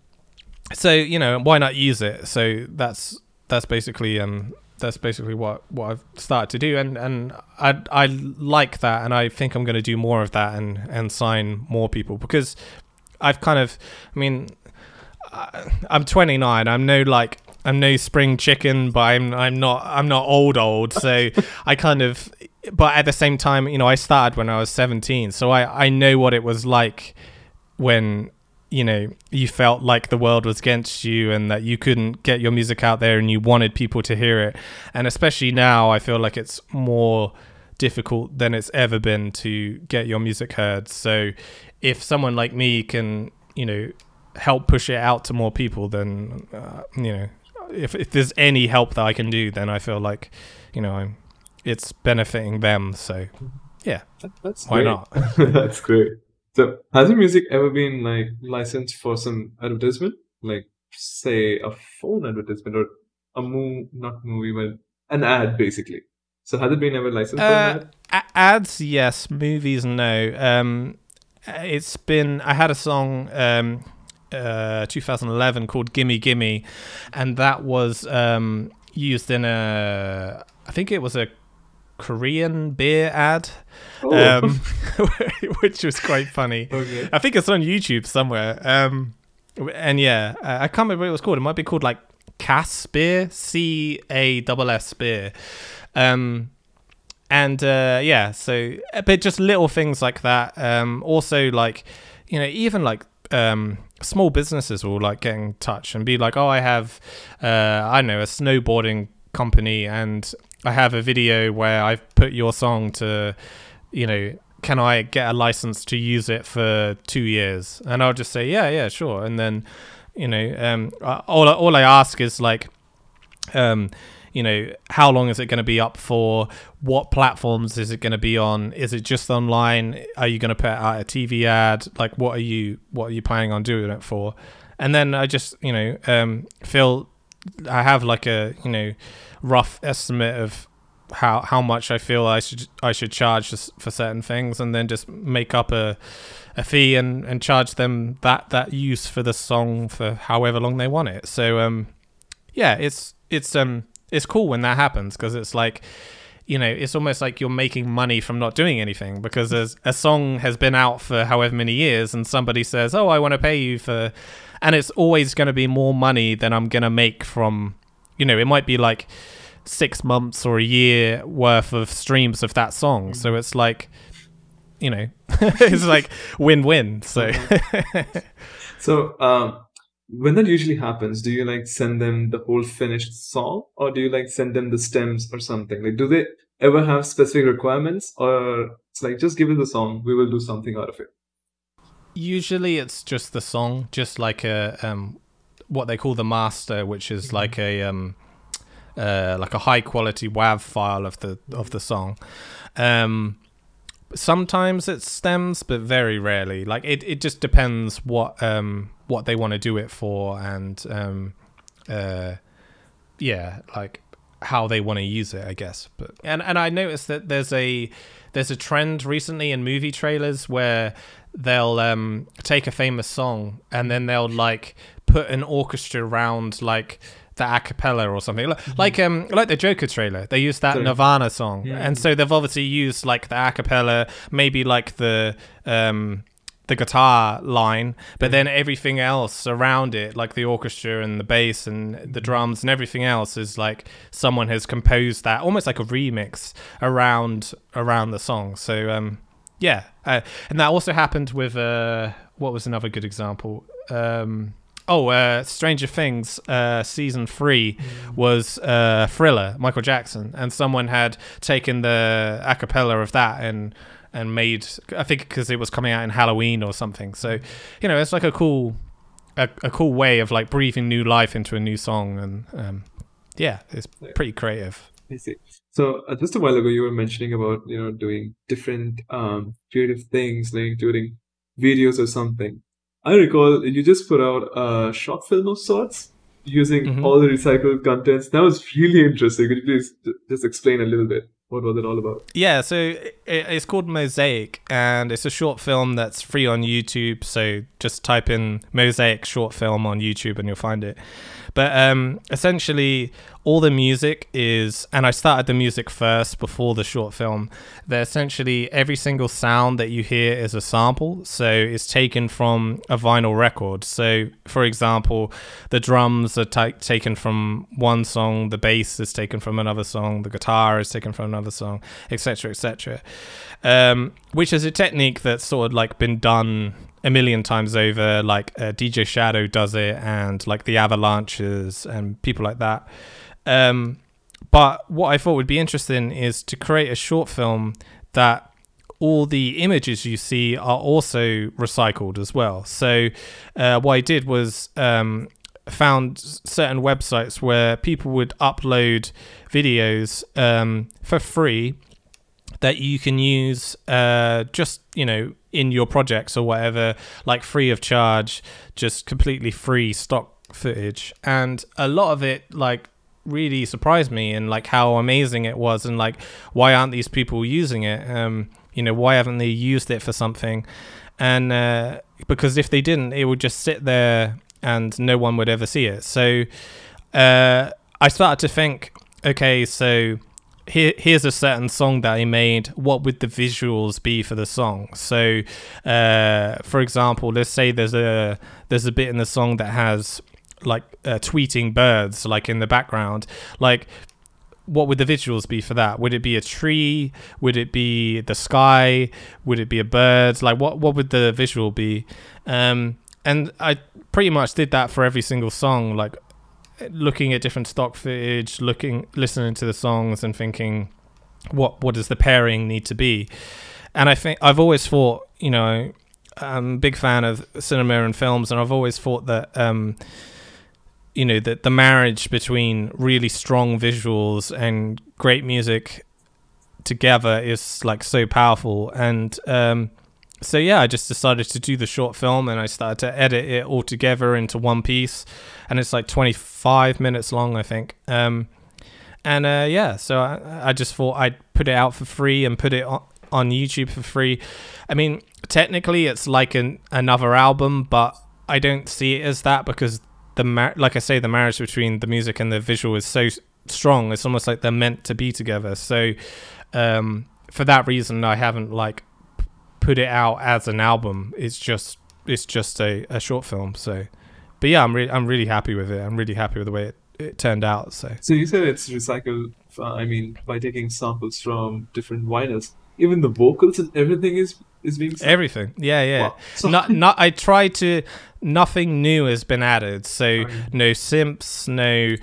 So, you know, why not use it? So that's that's basically um that's basically what, what I've started to do, and, and I I like that, and I think I'm going to do more of that and, and sign more people, because I've kind of, I mean, I'm twenty-nine. I'm no like I'm no spring chicken, but I'm I'm not I'm not old old. So I kind of, but at the same time, you know, I started when I was seventeen, so I I know what it was like when, you know, you felt like the world was against you and that you couldn't get your music out there and you wanted people to hear it. And especially now, I feel like it's more difficult than it's ever been to get your music heard. So if someone like me can, you know, help push it out to more people, then, uh, you know, if, if there's any help that I can do, then I feel like, you know, I'm, it's benefiting them. So yeah, that's why great. Not? That's great. So, has your music ever been, like, licensed for some advertisement? Like, say, a phone advertisement or a movie, not movie, but an ad, basically. So, has it been ever licensed uh, for an ad? Ads, yes. Movies, no. Um, it's been... I had a song, um, uh, twenty eleven, called Gimme Gimme, and that was um, used in a... I think it was a Korean beer ad, oh. um, which was quite funny. Okay. I think it's on YouTube somewhere. Um, and yeah, I can't remember what it was called. It might be called like Cass Beer, C A S S Beer. Um, and uh, yeah, so but just little things like that. Um, also, like, you know, even like um, small businesses will like get in touch and be like, oh, I have, uh, I don't know, a snowboarding company, and I have a video where I've put your song to, you know, can I get a license to use it for two years? And I'll just say, yeah, yeah, sure. And then, you know, um, all, all I ask is like, um, you know, how long is it going to be up for? What platforms is it going to be on? Is it just online? Are you going to put out a T V ad? Like, what are you, what are you planning on doing it for? And then I just, you know, um, feel I have like a, you know, rough estimate of how how much I feel I should I should charge for certain things, and then just make up a a fee and and charge them that that use for the song for however long they want it. So um yeah, it's it's um it's cool when that happens, because it's like, you know, it's almost like you're making money from not doing anything, because there's a song has been out for however many years and somebody says, oh, I want to pay you for, and it's always going to be more money than I'm going to make from, you know, it might be like six months or a year worth of streams of that song. So it's like, you know, it's like win-win. So, so um, When that usually happens, do you like send them the whole finished song, or do you like send them the stems or something? Like, do they ever have specific requirements, or it's like, just give us the song, we will do something out of it? Usually it's just the song, just like a um what they call the master, which is mm-hmm. like a um uh like a high quality WAV file of the of the song. Um sometimes it's stems, but very rarely. Like it it just depends what um what they want to do it for, and um uh yeah like how they want to use it, I guess. But and and I noticed that there's a there's a trend recently in movie trailers where they'll um take a famous song and then they'll like put an orchestra around like the a cappella or something, like, mm-hmm. like um like the Joker trailer, they used that Sorry. Nirvana song, yeah. and so they've obviously used like the a cappella, maybe like the um the guitar line, but then everything else around it, like the orchestra and the bass and the drums and everything else, is like someone has composed that, almost like a remix around around the song. So um yeah uh, and that also happened with uh what was another good example, um oh uh Stranger Things uh season three mm. was uh Thriller, Michael Jackson, and someone had taken the a cappella of that and and made, I think because it was coming out in Halloween or something. So, you know, it's like a cool a, a cool way of like breathing new life into a new song. And um, yeah, it's pretty creative. I see. So uh, just a while ago, you were mentioning about, you know, doing different um, creative things, like doing videos or something. I recall you just put out a short film of sorts using mm-hmm. all the recycled contents. That was really interesting. Could you please just explain a little bit? What was it all about? Yeah, so it, it's called Mosaic, and it's a short film that's free on YouTube. So just type in Mosaic short film on YouTube and you'll find it. But um, essentially, all the music is, and I started the music first before the short film. They're essentially, every single sound that you hear is a sample. So it's taken from a vinyl record. So, for example, the drums are t- taken from one song, the bass is taken from another song, the guitar is taken from another song, et cetera, et cetera. Um, which is a technique that's sort of like been done a million times over. Like uh, D J Shadow does it, and like the Avalanches and people like that. Um, but what I thought would be interesting is to create a short film that all the images you see are also recycled as well. So uh, what I did was um, found certain websites where people would upload videos um, for free that you can use uh, just, you know, in your projects or whatever, like free of charge, just completely free stock footage. And a lot of it, like, really surprised me, and like how amazing it was, and like why aren't these people using it, um you know, why haven't they used it for something? And uh because if they didn't, it would just sit there and no one would ever see it. So uh I started to think, okay, so here here's a certain song that I made, what would the visuals be for the song? So uh for example, let's say there's a there's a bit in the song that has like uh, tweeting birds like in the background. Like, what would the visuals be for that? Would it be a tree? Would it be the sky? Would it be a bird? Like, what what would the visual be? Um and I pretty much did that for every single song, like looking at different stock footage, looking listening to the songs and thinking, what what does the pairing need to be? And I think I've always thought, you know, I'm a big fan of cinema and films, and I've always thought that um you know, that the marriage between really strong visuals and great music together is like so powerful. And um so yeah, I just decided to do the short film, and I started to edit it all together into one piece, and it's like twenty-five minutes long, I think. Um and uh yeah, so I, I just thought I'd put it out for free and put it on on YouTube for free. I mean, technically it's like an another album, but I don't see it as that, because the mar- like I say, the marriage between the music and the visual is so strong. It's almost like they're meant to be together. So um, for that reason, I haven't like put it out as an album. It's just it's just a, a short film. So, but yeah, I'm really I'm really happy with it. I'm really happy with the way it, it turned out. So, so you said it's recycled. Uh, I mean, by taking samples from different vinyls, even the vocals and everything is is being said? Everything. Yeah, yeah. Well, so not, not. I try to. Nothing new has been added. So oh, yeah. no simps. No.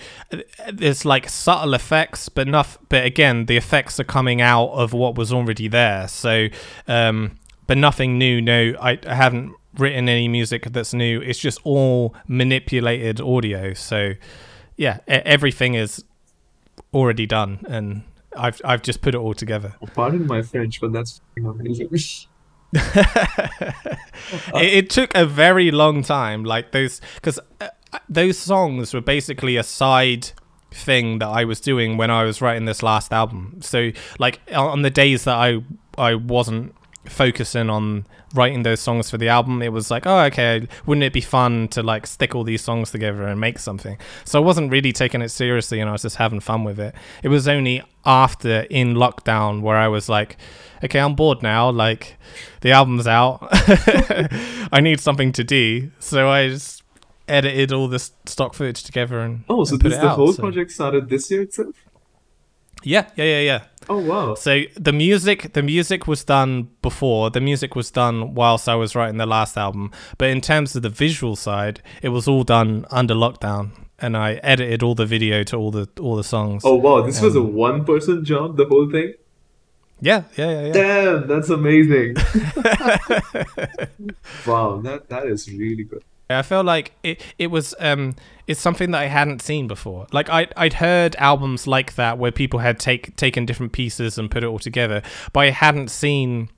There's like subtle effects, but not. But again, the effects are coming out of what was already there. So, um, but nothing new. No, I, I haven't written any music that's new. It's just all manipulated audio. So, yeah, everything is already done, and I've I've just put it all together. Well, pardon my French, but that's amazing. it, it took a very long time, like those, because uh, those songs were basically a side thing that I was doing when I was writing this last album. So, like on the days that I I wasn't focusing on writing those songs for the album, it was like, oh, okay, wouldn't it be fun to like stick all these songs together and make something? So I wasn't really taking it seriously, and I was just having fun with it. It was only after in lockdown where I was like, okay, I'm bored now, like the album's out. I need something to do, so I just edited all this stock footage together and oh so and this the out, whole so. project started this year itself. Yeah, yeah, yeah, yeah. Oh, wow. So the music, the music was done before. The music was done whilst I was writing the last album. But in terms of the visual side, it was all done under lockdown, and I edited all the video to all the all the songs. Oh, wow. This um, was a one-person job, the whole thing? Yeah, yeah, yeah, yeah. Damn, that's amazing. Wow, that that is really good. I felt like it, it was um it's something that I hadn't seen before. Like I I'd heard albums like that where people had take taken different pieces and put it all together, but I hadn't seen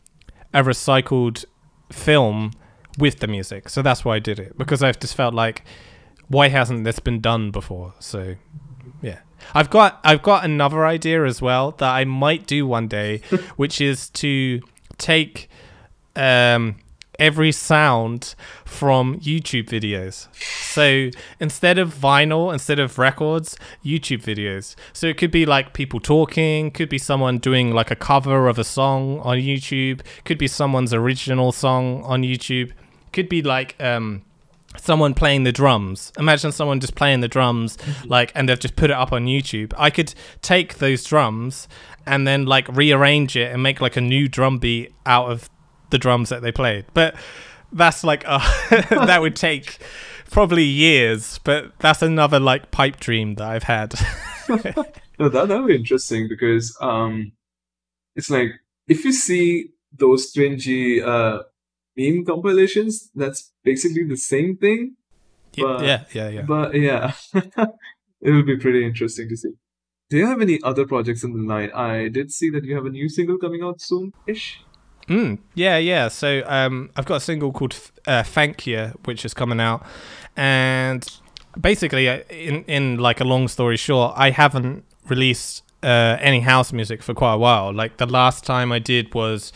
a recycled film with the music. So that's why I did it, because I've just felt like, why hasn't this been done before? So yeah. I've got I've got another idea as well that I might do one day, which is to take um every sound from YouTube videos. So instead of vinyl, instead of records, YouTube videos. So it could be like people talking, could be someone doing like a cover of a song on YouTube, could be someone's original song on YouTube, could be like um someone playing the drums. Imagine someone just playing the drums, like, and they've just put it up on YouTube. I could take those drums and then like rearrange it and make like a new drum beat out of the drums that they played. But that's like uh, that would take probably years, but that's another like pipe dream that I've had. No, that that would be interesting, because um it's like if you see those twingy uh meme compilations, that's basically the same thing, but, yeah yeah yeah but yeah it would be pretty interesting to see. Do you have any other projects in the line? I did see that you have a new single coming out soon-ish. Mm, yeah, yeah. So um, I've got a single called uh, Thank You, which is coming out. And basically, in, in like a long story short, I haven't released uh, any house music for quite a while. Like the last time I did was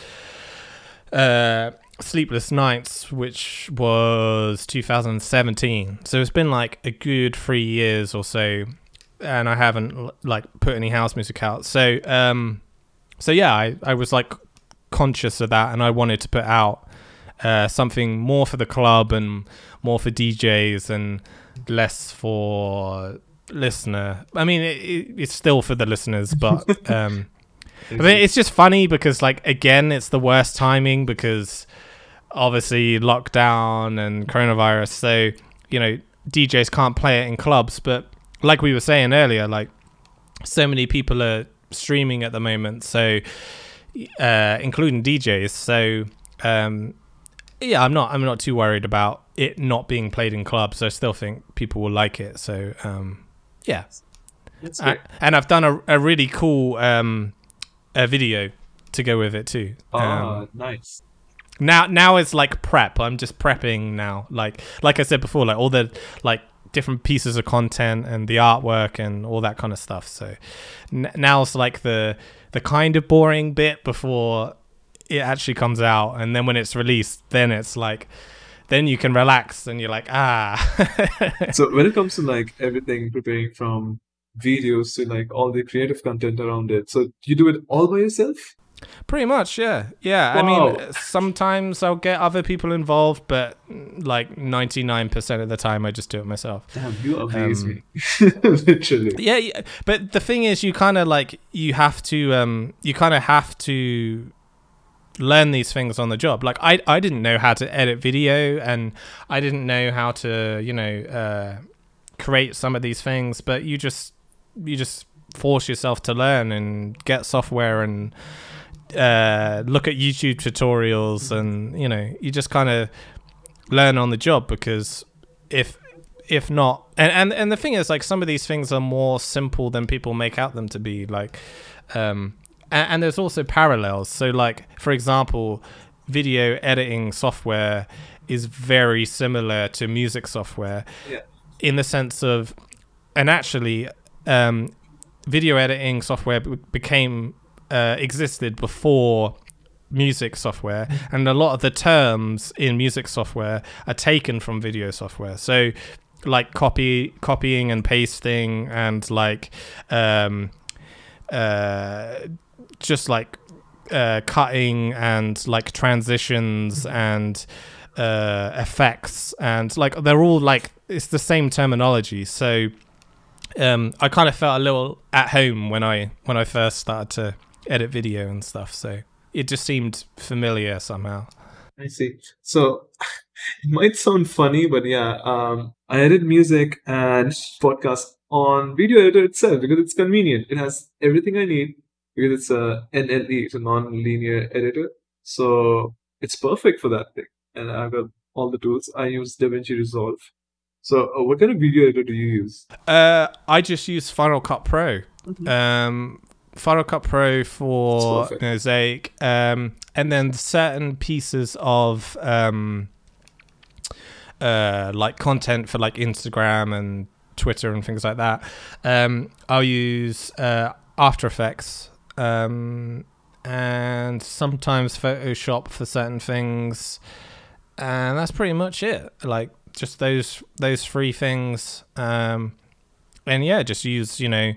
uh, Sleepless Nights, which was two thousand seventeen. So it's been like a good three years or so. And I haven't like put any house music out. So, um, so yeah, I, I was like... conscious of that, and I wanted to put out uh something more for the club and more for D Js and less for listener. I mean, it, it, it's still for the listeners, but um I mean, it's just funny because like again it's the worst timing, because obviously lockdown and coronavirus, so you know D Js can't play it in clubs, but like we were saying earlier, like so many people are streaming at the moment, so uh including D Js, so um yeah, i'm not i'm not too worried about it not being played in clubs. I still think people will like it, so um yeah, that's I, and I've done a, a really cool um a video to go with it too. Oh, um, nice. Now now it's like prep. I'm just prepping now, like like I said before, like all the like different pieces of content and the artwork and all that kind of stuff. So n now it's like the the kind of boring bit before it actually comes out, and then when it's released, then it's like then you can relax and you're like, ah. So when it comes to like everything, preparing from videos to like all the creative content around it, so you do it all by yourself? Pretty much, yeah, yeah. Wow. I mean, sometimes I'll get other people involved, but like ninety-nine percent of the time I just do it myself. Damn, you amaze um, me. Literally. Yeah, yeah, but the thing is, you kind of like you have to um you kind of have to learn these things on the job. Like I, I didn't know how to edit video, and I didn't know how to, you know, uh, create some of these things. But you just, you just force yourself to learn and get software and uh, look at YouTube tutorials, and you know, you just kind of learn on the job, because if if not, and, and and the thing is, like, some of these things are more simple than people make out them to be. Like, um, and, and there's also parallels. So, like, for example, video editing software is very similar to music software, yeah. in the sense of, and actually, um, video editing software became uh, existed before music software, and a lot of the terms in music software are taken from video software. So, like, copy copying and pasting, and like um uh just like uh cutting, and like transitions, and uh effects, and like they're all like, it's the same terminology. So um I kind of felt a little at home when i when i first started to edit video and stuff, so it just seemed familiar somehow. I see. So it might sound funny, but yeah, um, I edit music and podcasts on Video Editor itself, because it's convenient. It has everything I need, because it's a N L E, it's a non-linear editor. So it's perfect for that thing. And I've got all the tools. I use DaVinci Resolve. So uh, what kind of video editor do you use? Uh, I just use Final Cut Pro. Mm-hmm. Um, Final Cut Pro for Mosaic, um, and then certain pieces of um, uh, like content for like Instagram and Twitter and things like that. Um, I'll use uh, After Effects, um, and sometimes Photoshop for certain things, and that's pretty much it. Like just those those three things, um, and yeah, just use, you know,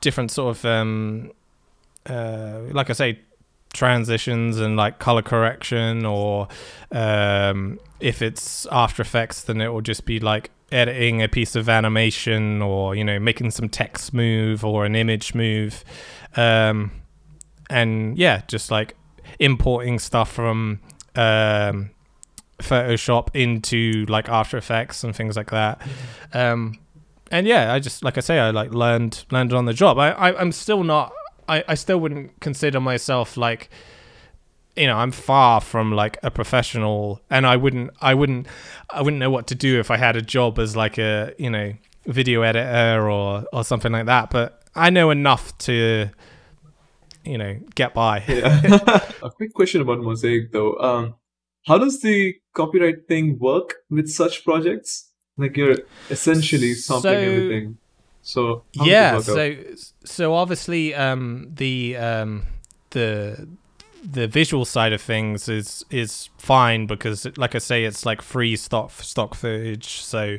different sort of um uh like I say, transitions and like color correction, or um if it's After Effects, then it will just be like editing a piece of animation, or, you know, making some text move or an image move, um and yeah, just like importing stuff from um Photoshop into like After Effects and things like that. Mm-hmm. um And yeah, I just, like I say, I like learned learned on the job. I, I I'm still not, I I still wouldn't consider myself like, you know, I'm far from like a professional, and I wouldn't I wouldn't I wouldn't know what to do if I had a job as like a, you know, video editor or or something like that. But I know enough to, you know, get by. Yeah. A quick question about Mosaic though. Um, how does the copyright thing work with such projects? Like, you're essentially sampling so, everything. So yeah, so so obviously um, the um, the the visual side of things is is fine, because, like I say, it's like free stock stock footage. So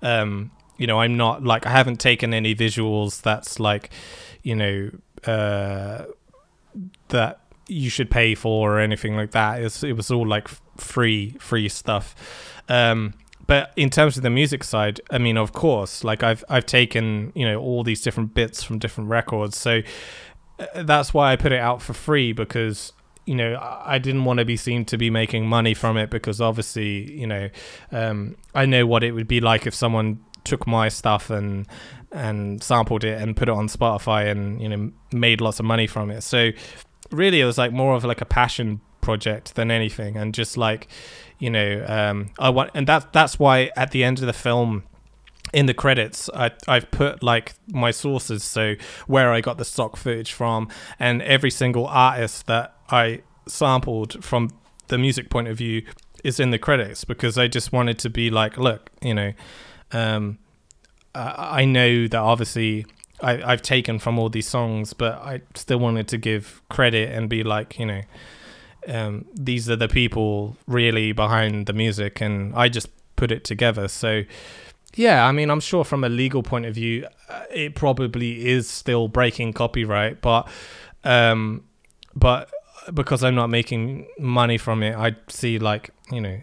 um, you know, I'm not like, I haven't taken any visuals that's like, you know, uh, that you should pay for or anything like that. It's, it was all like free free stuff. Um, But in terms of the music side, I mean, of course, like I've I've taken, you know, all these different bits from different records, so that's why I put it out for free, because, you know, I didn't want to be seen to be making money from it, because obviously, you know, um, I know what it would be like if someone took my stuff and and sampled it and put it on Spotify and, you know, made lots of money from it. So really, it was like more of like a passion project than anything, and just like, you know, um I want, and that that's why at the end of the film, in the credits, I I've put like my sources, so where I got the stock footage from, and every single artist that I sampled from the music point of view is in the credits, because I just wanted to be like, look, you know, um I, I know that obviously I I've taken from all these songs, but I still wanted to give credit and be like, you know, Um, these are the people really behind the music, and I just put it together. So yeah, I mean, I'm sure from a legal point of view, uh, it probably is still breaking copyright, but um, but because I'm not making money from it, I see like, you know,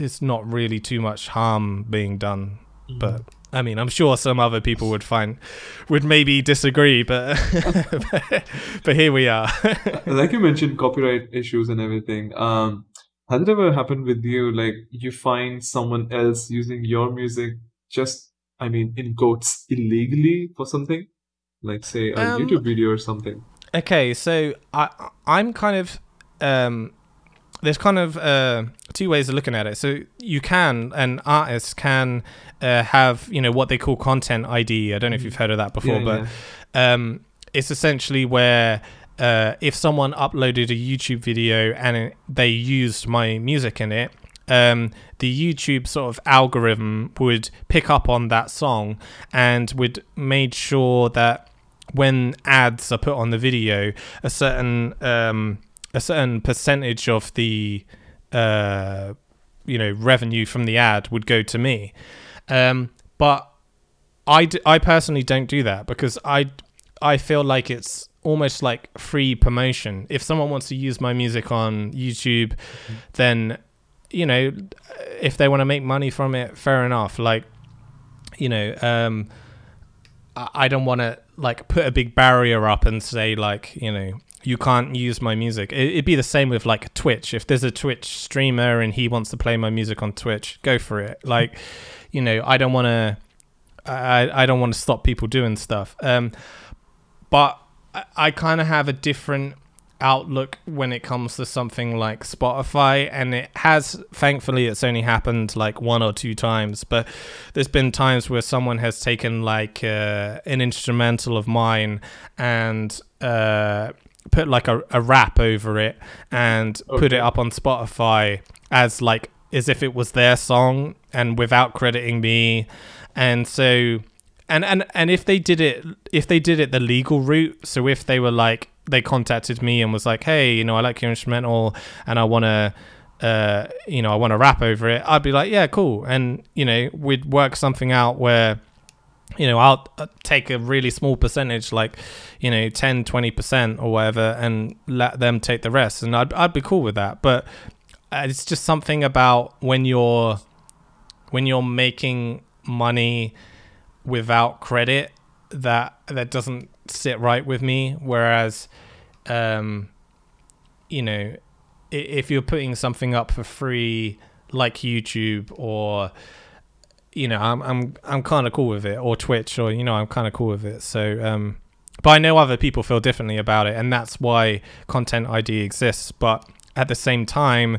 there's not really too much harm being done. Mm-hmm. But I mean, I'm sure some other people would find, would maybe disagree, but but, but here we are. Like you mentioned, copyright issues and everything. Um, has it ever happened with you? Like you find someone else using your music, just I mean, in quotes, illegally for something, like say a um, YouTube video or something. Okay, so I I'm kind of um, there's kind of uh, two ways of looking at it. So you can, and artists can uh, have, you know, what they call content I D. I don't know if you've heard of that before, yeah, but yeah. Um, it's essentially where uh, if someone uploaded a YouTube video and it, they used my music in it, um, the YouTube sort of algorithm would pick up on that song and would make sure that when ads are put on the video, a certain... Um, a certain percentage of the uh you know revenue from the ad would go to me, um but I, d- I personally don't do that because I I feel like it's almost like free promotion. If someone wants to use my music on YouTube, mm-hmm. then you know if they want to make money from it, fair enough. Like you know um I, I don't want to like put a big barrier up and say like you know you can't use my music. It'd be the same with like Twitch. If there's a Twitch streamer and he wants to play my music on Twitch, go for it. Like, you know, I don't want to, I, I don't want to stop people doing stuff. Um, but I, I kind of have a different outlook when it comes to something like Spotify, and it has, thankfully it's only happened like one or two times, but there's been times where someone has taken like uh, an instrumental of mine and, uh, put like a, a rap over it and okay. put it up on Spotify as like as if it was their song and without crediting me. And so and and and if they did it if they did it the legal route, so if they were like they contacted me and was like, hey, you know, I like your instrumental and I want to uh you know I want to rap over it, I'd be like, yeah, cool. And you know we'd work something out where you know, I'll take a really small percentage, like, you know, ten, twenty percent or whatever, and let them take the rest. And I'd, I'd be cool with that. But it's just something about when you're, when you're making money without credit, that, that doesn't sit right with me. Whereas, um, you know, if you're putting something up for free, like YouTube or, you know, I'm I'm I'm kind of cool with it, or Twitch, or you know, I'm kind of cool with it. So, um, but I know other people feel differently about it, and that's why Content I D exists. But at the same time,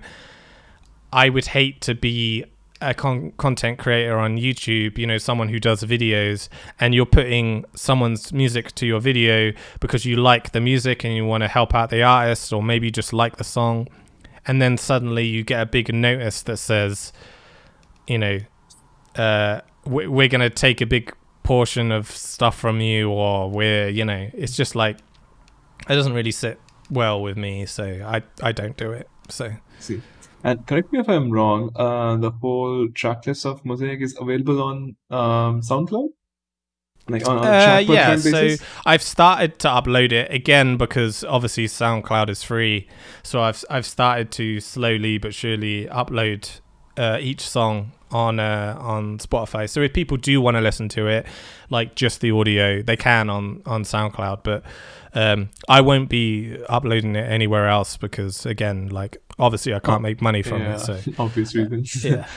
I would hate to be a con- content creator on YouTube. You know, someone who does videos, and you're putting someone's music to your video because you like the music and you want to help out the artist, or maybe just like the song, and then suddenly you get a big notice that says, you know. Uh, we're going to take a big portion of stuff from you, or we're, you know, it's just like, it doesn't really sit well with me. So I, I don't do it. So. See, and correct me if I'm wrong. Uh, the whole track list of Mosaic is available on um, SoundCloud? Like on, on uh, yeah. So I've started to upload it again because obviously SoundCloud is free. So I've, I've started to slowly but surely upload uh, each song on uh, on Spotify. So if people do want to listen to it, like just the audio, they can on on SoundCloud. But um I won't be uploading it anywhere else because, again, like obviously I can't oh, make money from yeah, it. So obvious reasons. Yeah.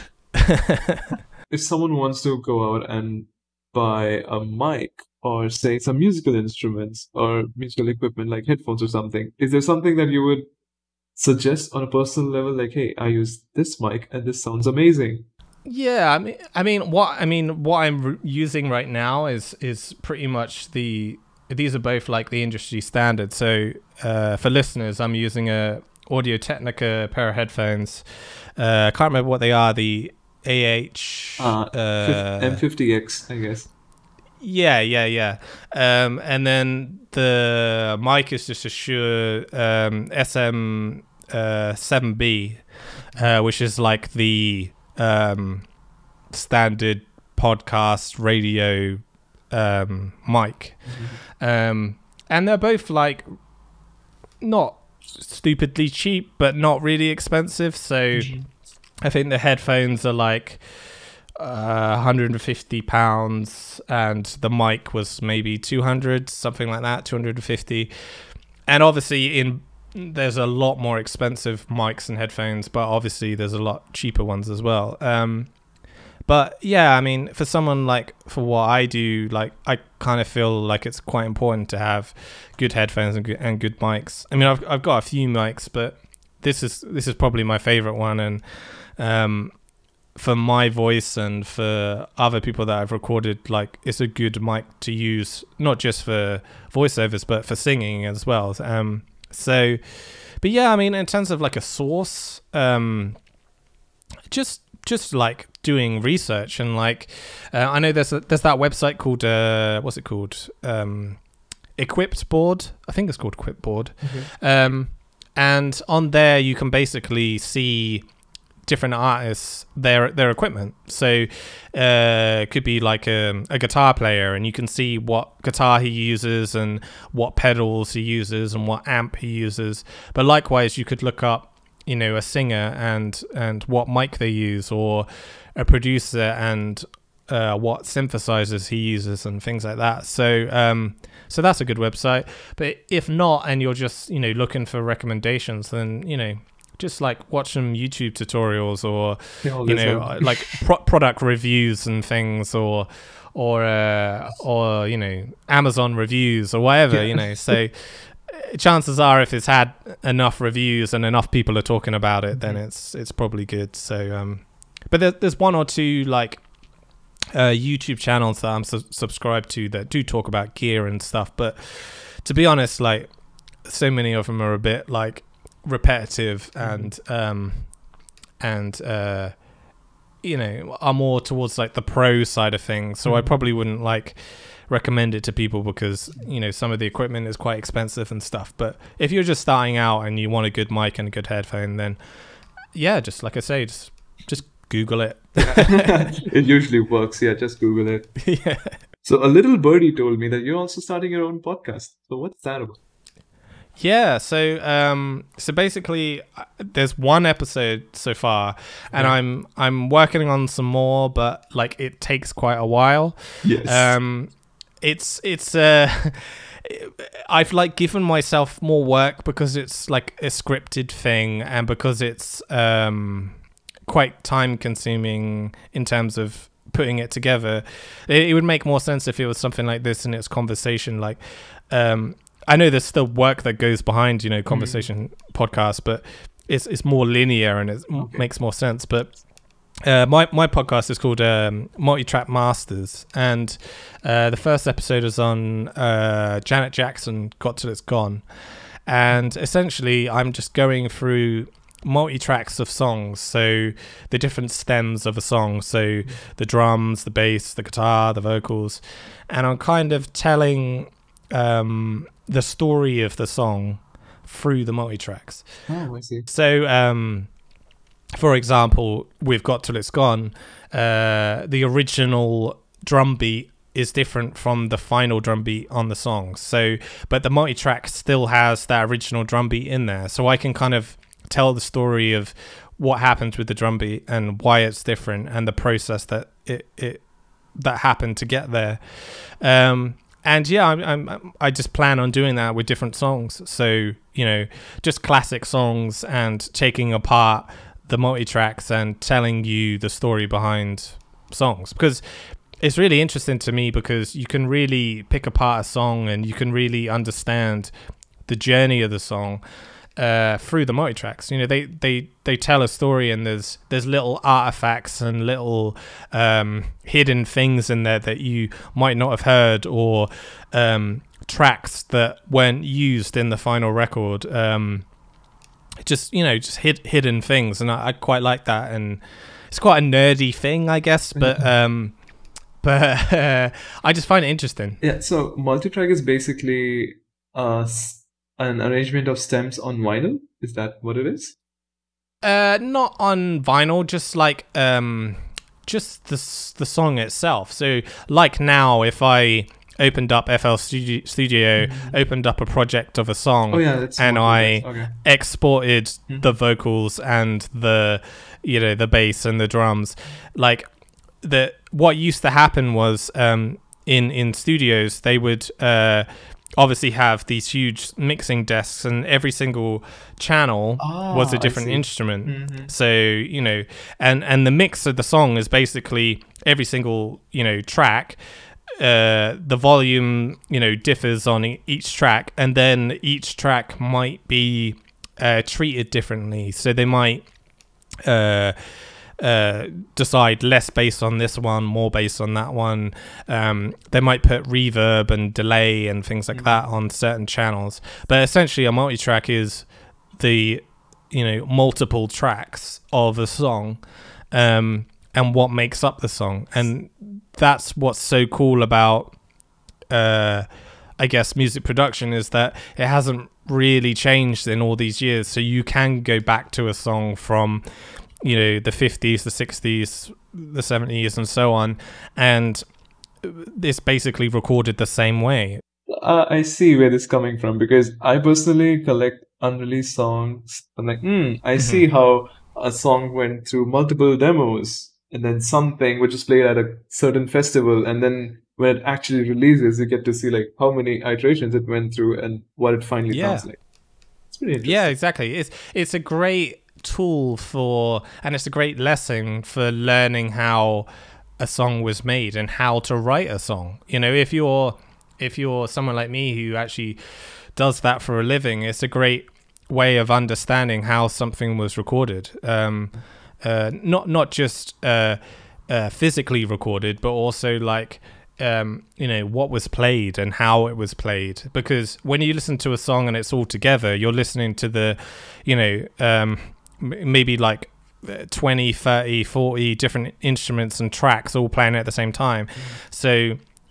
If someone wants to go out and buy a mic or say some musical instruments or musical equipment like headphones or something, is there something that you would suggest on a personal level? Like, hey, I use this mic and this sounds amazing. Yeah, I mean, I mean, what I mean, what I'm re- using right now is is pretty much the. These are both like the industry standard. So uh, for listeners, I'm using a Audio-Technica pair of headphones. Uh, I can't remember what they are. The A H M fifty X, I guess. Yeah, yeah, yeah. Um, and then the mic is just a Shure um, S M seven B, uh, which is like the um standard podcast radio um mic. Mm-hmm. Um and they're both like not stupidly cheap but not really expensive, so mm-hmm. I think the headphones are like uh, one hundred fifty pounds, and the mic was maybe two hundred, something like that, two hundred fifty. And obviously in there's a lot more expensive mics and headphones, but obviously there's a lot cheaper ones as well. Um, but yeah, I mean, for someone like, for what I do, like, I kind of feel like it's quite important to have good headphones and good, and good mics. I mean, I've I've got a few mics, but this is this is probably my favorite one, and um, for my voice and for other people that I've recorded, like, it's a good mic to use, not just for voiceovers, but for singing as well. Um, so, but yeah, I mean, in terms of like a source, um, just just like doing research and like, uh, I know there's a, there's that website called uh, what's it called? Um, Equipboard, I think it's called Equipboard. Mm-hmm. Um, and on there you can basically see different artists, their their equipment. So uh, it could be like a, a guitar player, and you can see what guitar he uses and what pedals he uses and what amp he uses. But likewise, you could look up, you know, a singer and and what mic they use, or a producer and uh, what synthesizers he uses and things like that. So um, so that's a good website. But if not, and you're just, you know, looking for recommendations, then, you know, just like watch some YouTube tutorials, or yeah, you know, them. like pro product reviews and things, or or uh, or you know, Amazon reviews or whatever. Yeah. You know, so chances are, if it's had enough reviews and enough people are talking about it, then it's it's probably good. So, um, but there, there's one or two like uh, YouTube channels that I'm su subscribed to that do talk about gear and stuff. But to be honest, like, so many of them are a bit like repetitive and um and uh you know, are more towards like the pro side of things, so mm. I probably wouldn't like recommend it to people, because, you know, some of the equipment is quite expensive and stuff. But if you're just starting out and you want a good mic and a good headphone, then yeah, just like I say, just just Google it. It usually works. Yeah, just Google it. Yeah. So a little birdie told me that you're also starting your own podcast, so what's that about? Yeah, so um, so basically, uh, there's one episode so far, and yeah. I'm I'm working on some more, but like it takes quite a while. Yes, um, it's it's uh, I've like given myself more work because it's like a scripted thing, and because it's um, quite time consuming in terms of putting it together. It, it would make more sense if it was something like this and it's conversation, like. Um, I know there's still work that goes behind, you know, conversation mm. podcasts, but it's it's more linear and it okay. makes more sense. But uh, my my podcast is called um, Multi-Track Masters, and uh, the first episode is on uh, Janet Jackson, Got Till It's Gone, and essentially I'm just going through multi-tracks of songs, so the different stems of a song, so mm. the drums, the bass, the guitar, the vocals, and I'm kind of telling um the story of the song through the multi-tracks. Oh, I see. So um for example, we've Got Till It's Gone, uh the original drum beat is different from the final drum beat on the song, so but the multi-track still has that original drum beat in there, so I can kind of tell the story of what happens with the drum beat and why it's different and the process that it it that happened to get there. um And yeah, I'm, I'm, I just plan on doing that with different songs. So, you know, just classic songs and taking apart the multi-tracks and telling you the story behind songs. Because it's really interesting to me, because you can really pick apart a song and you can really understand the journey of the song uh, through the multi-tracks. You know, they, they, they tell a story, and there's, there's little artifacts and little um, hidden things in there that you might not have heard, or um, tracks that weren't used in the final record. Um, just, you know, just hid, hidden things. And I, I quite like that. And it's quite a nerdy thing, I guess, but um, but uh, I just find it interesting. Yeah, so multitrack is basically uh, an arrangement of stems on vinyl. Is that what it is? Uh, not on vinyl, just like um, just the the song itself. So, like now, if I opened up F L Studio, studio mm-hmm. opened up a project of a song, oh, yeah, that's and I okay. exported mm-hmm. the vocals and the you know the bass and the drums, like that what used to happen was um, in in studios they would uh, obviously have these huge mixing desks, and every single channel oh, was a different instrument. Mm-hmm. So you know, and and the mix of the song is basically every single you know track. Uh, the volume you know differs on e- each track, and then each track might be uh, treated differently. So they might. Uh, Uh, decide less based on this one, more based on that one. Um, they might put reverb and delay and things like mm. that on certain channels. But essentially, a multi-track is the you know multiple tracks of a song, um, and what makes up the song. And that's what's so cool about, uh, I guess, music production is that it hasn't really changed in all these years. So you can go back to a song from. You know, the fifties, the sixties, the seventies, and so on. And it's basically recorded the same way. Uh, I see where this is coming from, because I personally collect unreleased songs. I'm like, hmm, I mm-hmm. see how a song went through multiple demos, and then something which is played at a certain festival, and then when it actually releases, you get to see like how many iterations it went through and what it finally yeah. sounds like. It's pretty interesting. Yeah, exactly. It's it's a great... tool for, and it's a great lesson for learning how a song was made and how to write a song. You know, if you're if you're someone like me who actually does that for a living, it's a great way of understanding how something was recorded. Um, uh, not not just uh, uh, physically recorded, but also like um, you know what was played and how it was played. Because when you listen to a song and it's all together, you're listening to the, you know. Um, maybe like twenty, thirty, forty different instruments and tracks all playing at the same time. Mm. So,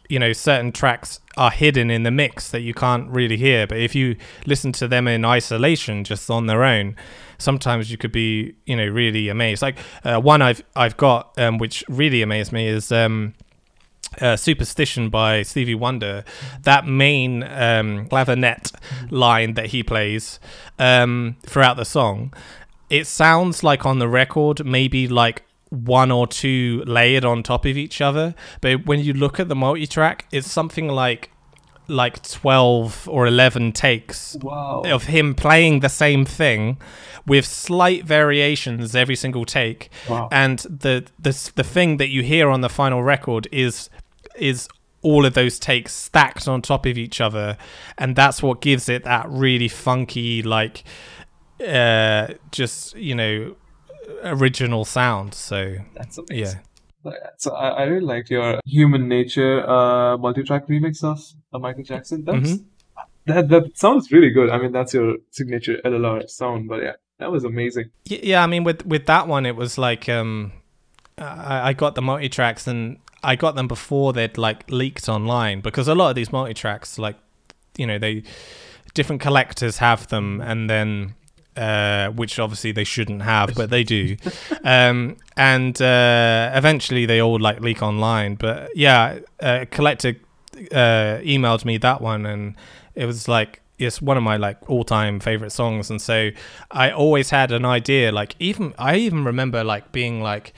you know, certain tracks are hidden in the mix that you can't really hear. But if you listen to them in isolation, just on their own, sometimes you could be, you know, really amazed. Like uh, one I've I've got, um, which really amazed me is um, uh, Superstition by Stevie Wonder. Mm. That main um, clavinet mm. line that he plays um, throughout the song, it sounds like on the record, maybe like one or two layered on top of each other. But when you look at the multi-track, it's something like like twelve or eleven takes wow. of him playing the same thing with slight variations every single take. Wow. And the, the the thing that you hear on the final record is is all of those takes stacked on top of each other. And that's what gives it that really funky, like... uh just you know original sound. So that's amazing. Yeah, so I, I really liked your Human Nature uh multi-track remix of uh, Michael Jackson. That's mm-hmm. that that sounds really good. I mean, that's your signature L L R sound, but yeah, that was amazing. Yeah, I mean with with that one it was like um I, I got the multi-tracks and I got them before they'd like leaked online, because a lot of these multi-tracks, like you know they different collectors have them, and then Uh, which obviously they shouldn't have, but they do. Um, and uh, eventually they all like leak online. But yeah, a collector uh, emailed me that one, and it was like it's one of my like all-time favorite songs. And so I always had an idea. Like even I even remember like being like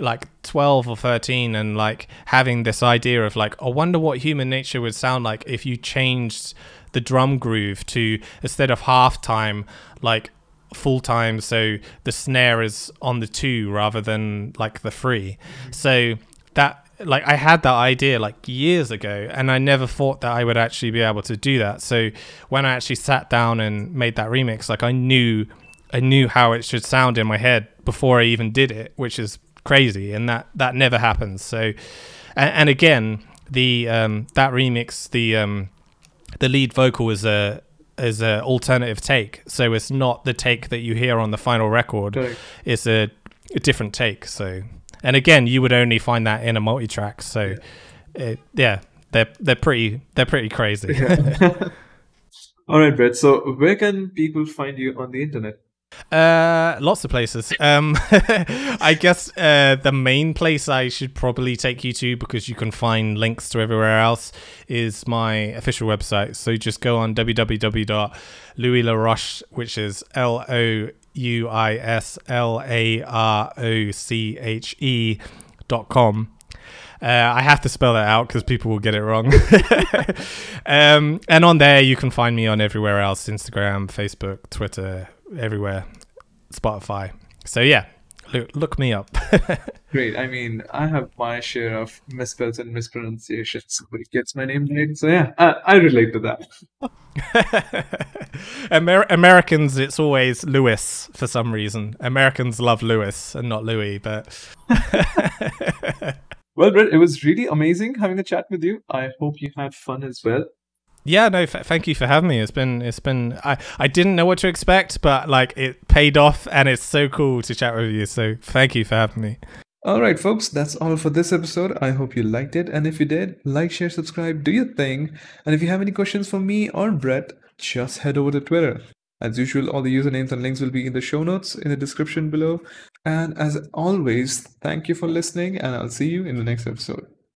like twelve or thirteen and like having this idea of like, I wonder what Human Nature would sound like if you changed the drum groove to, instead of half time, like full time, so the snare is on the two rather than like the three. Mm-hmm. So that like I had that idea like years ago, and I never thought that I would actually be able to do that. So when I actually sat down and made that remix, like I knew I knew how it should sound in my head before I even did it, which is crazy, and that that never happens. So and, and again, the um that remix, the um the lead vocal is a is a alternative take, so it's not the take that you hear on the final record. Okay. It's a, a different take. So, and again, you would only find that in a multi-track. So, yeah, it, yeah they're they're pretty they're pretty crazy. Yeah. All right, Brett. So, where can people find you on the internet? Uh, lots of places. Um, I guess uh, the main place I should probably take you to, because you can find links to everywhere else, is my official website. So just go on w w w dot louis laroche, which is L O U I S L A R O C H E equipboard dot com. Uh, I have to spell that out because people will get it wrong. um, and on there, you can find me on everywhere else, Instagram, Facebook, Twitter, everywhere, Spotify. So yeah, look, look me up. Great. I mean, I have my share of misspells and mispronunciations. Nobody gets my name right. So yeah, I, I relate to that. Amer- Americans, it's always Louis for some reason. Americans love Louis and not Louis, but... Well, Brett, it was really amazing having a chat with you. I hope you had fun as well. Yeah, no, f- thank you for having me. It's been, it's been, I, I didn't know what to expect, but like it paid off and it's so cool to chat with you. So thank you for having me. All right, folks, that's all for this episode. I hope you liked it. And if you did, like, share, subscribe, do your thing. And if you have any questions for me or Brett, just head over to Twitter. As usual, all the usernames and links will be in the show notes in the description below. And as always, thank you for listening, and I'll see you in the next episode.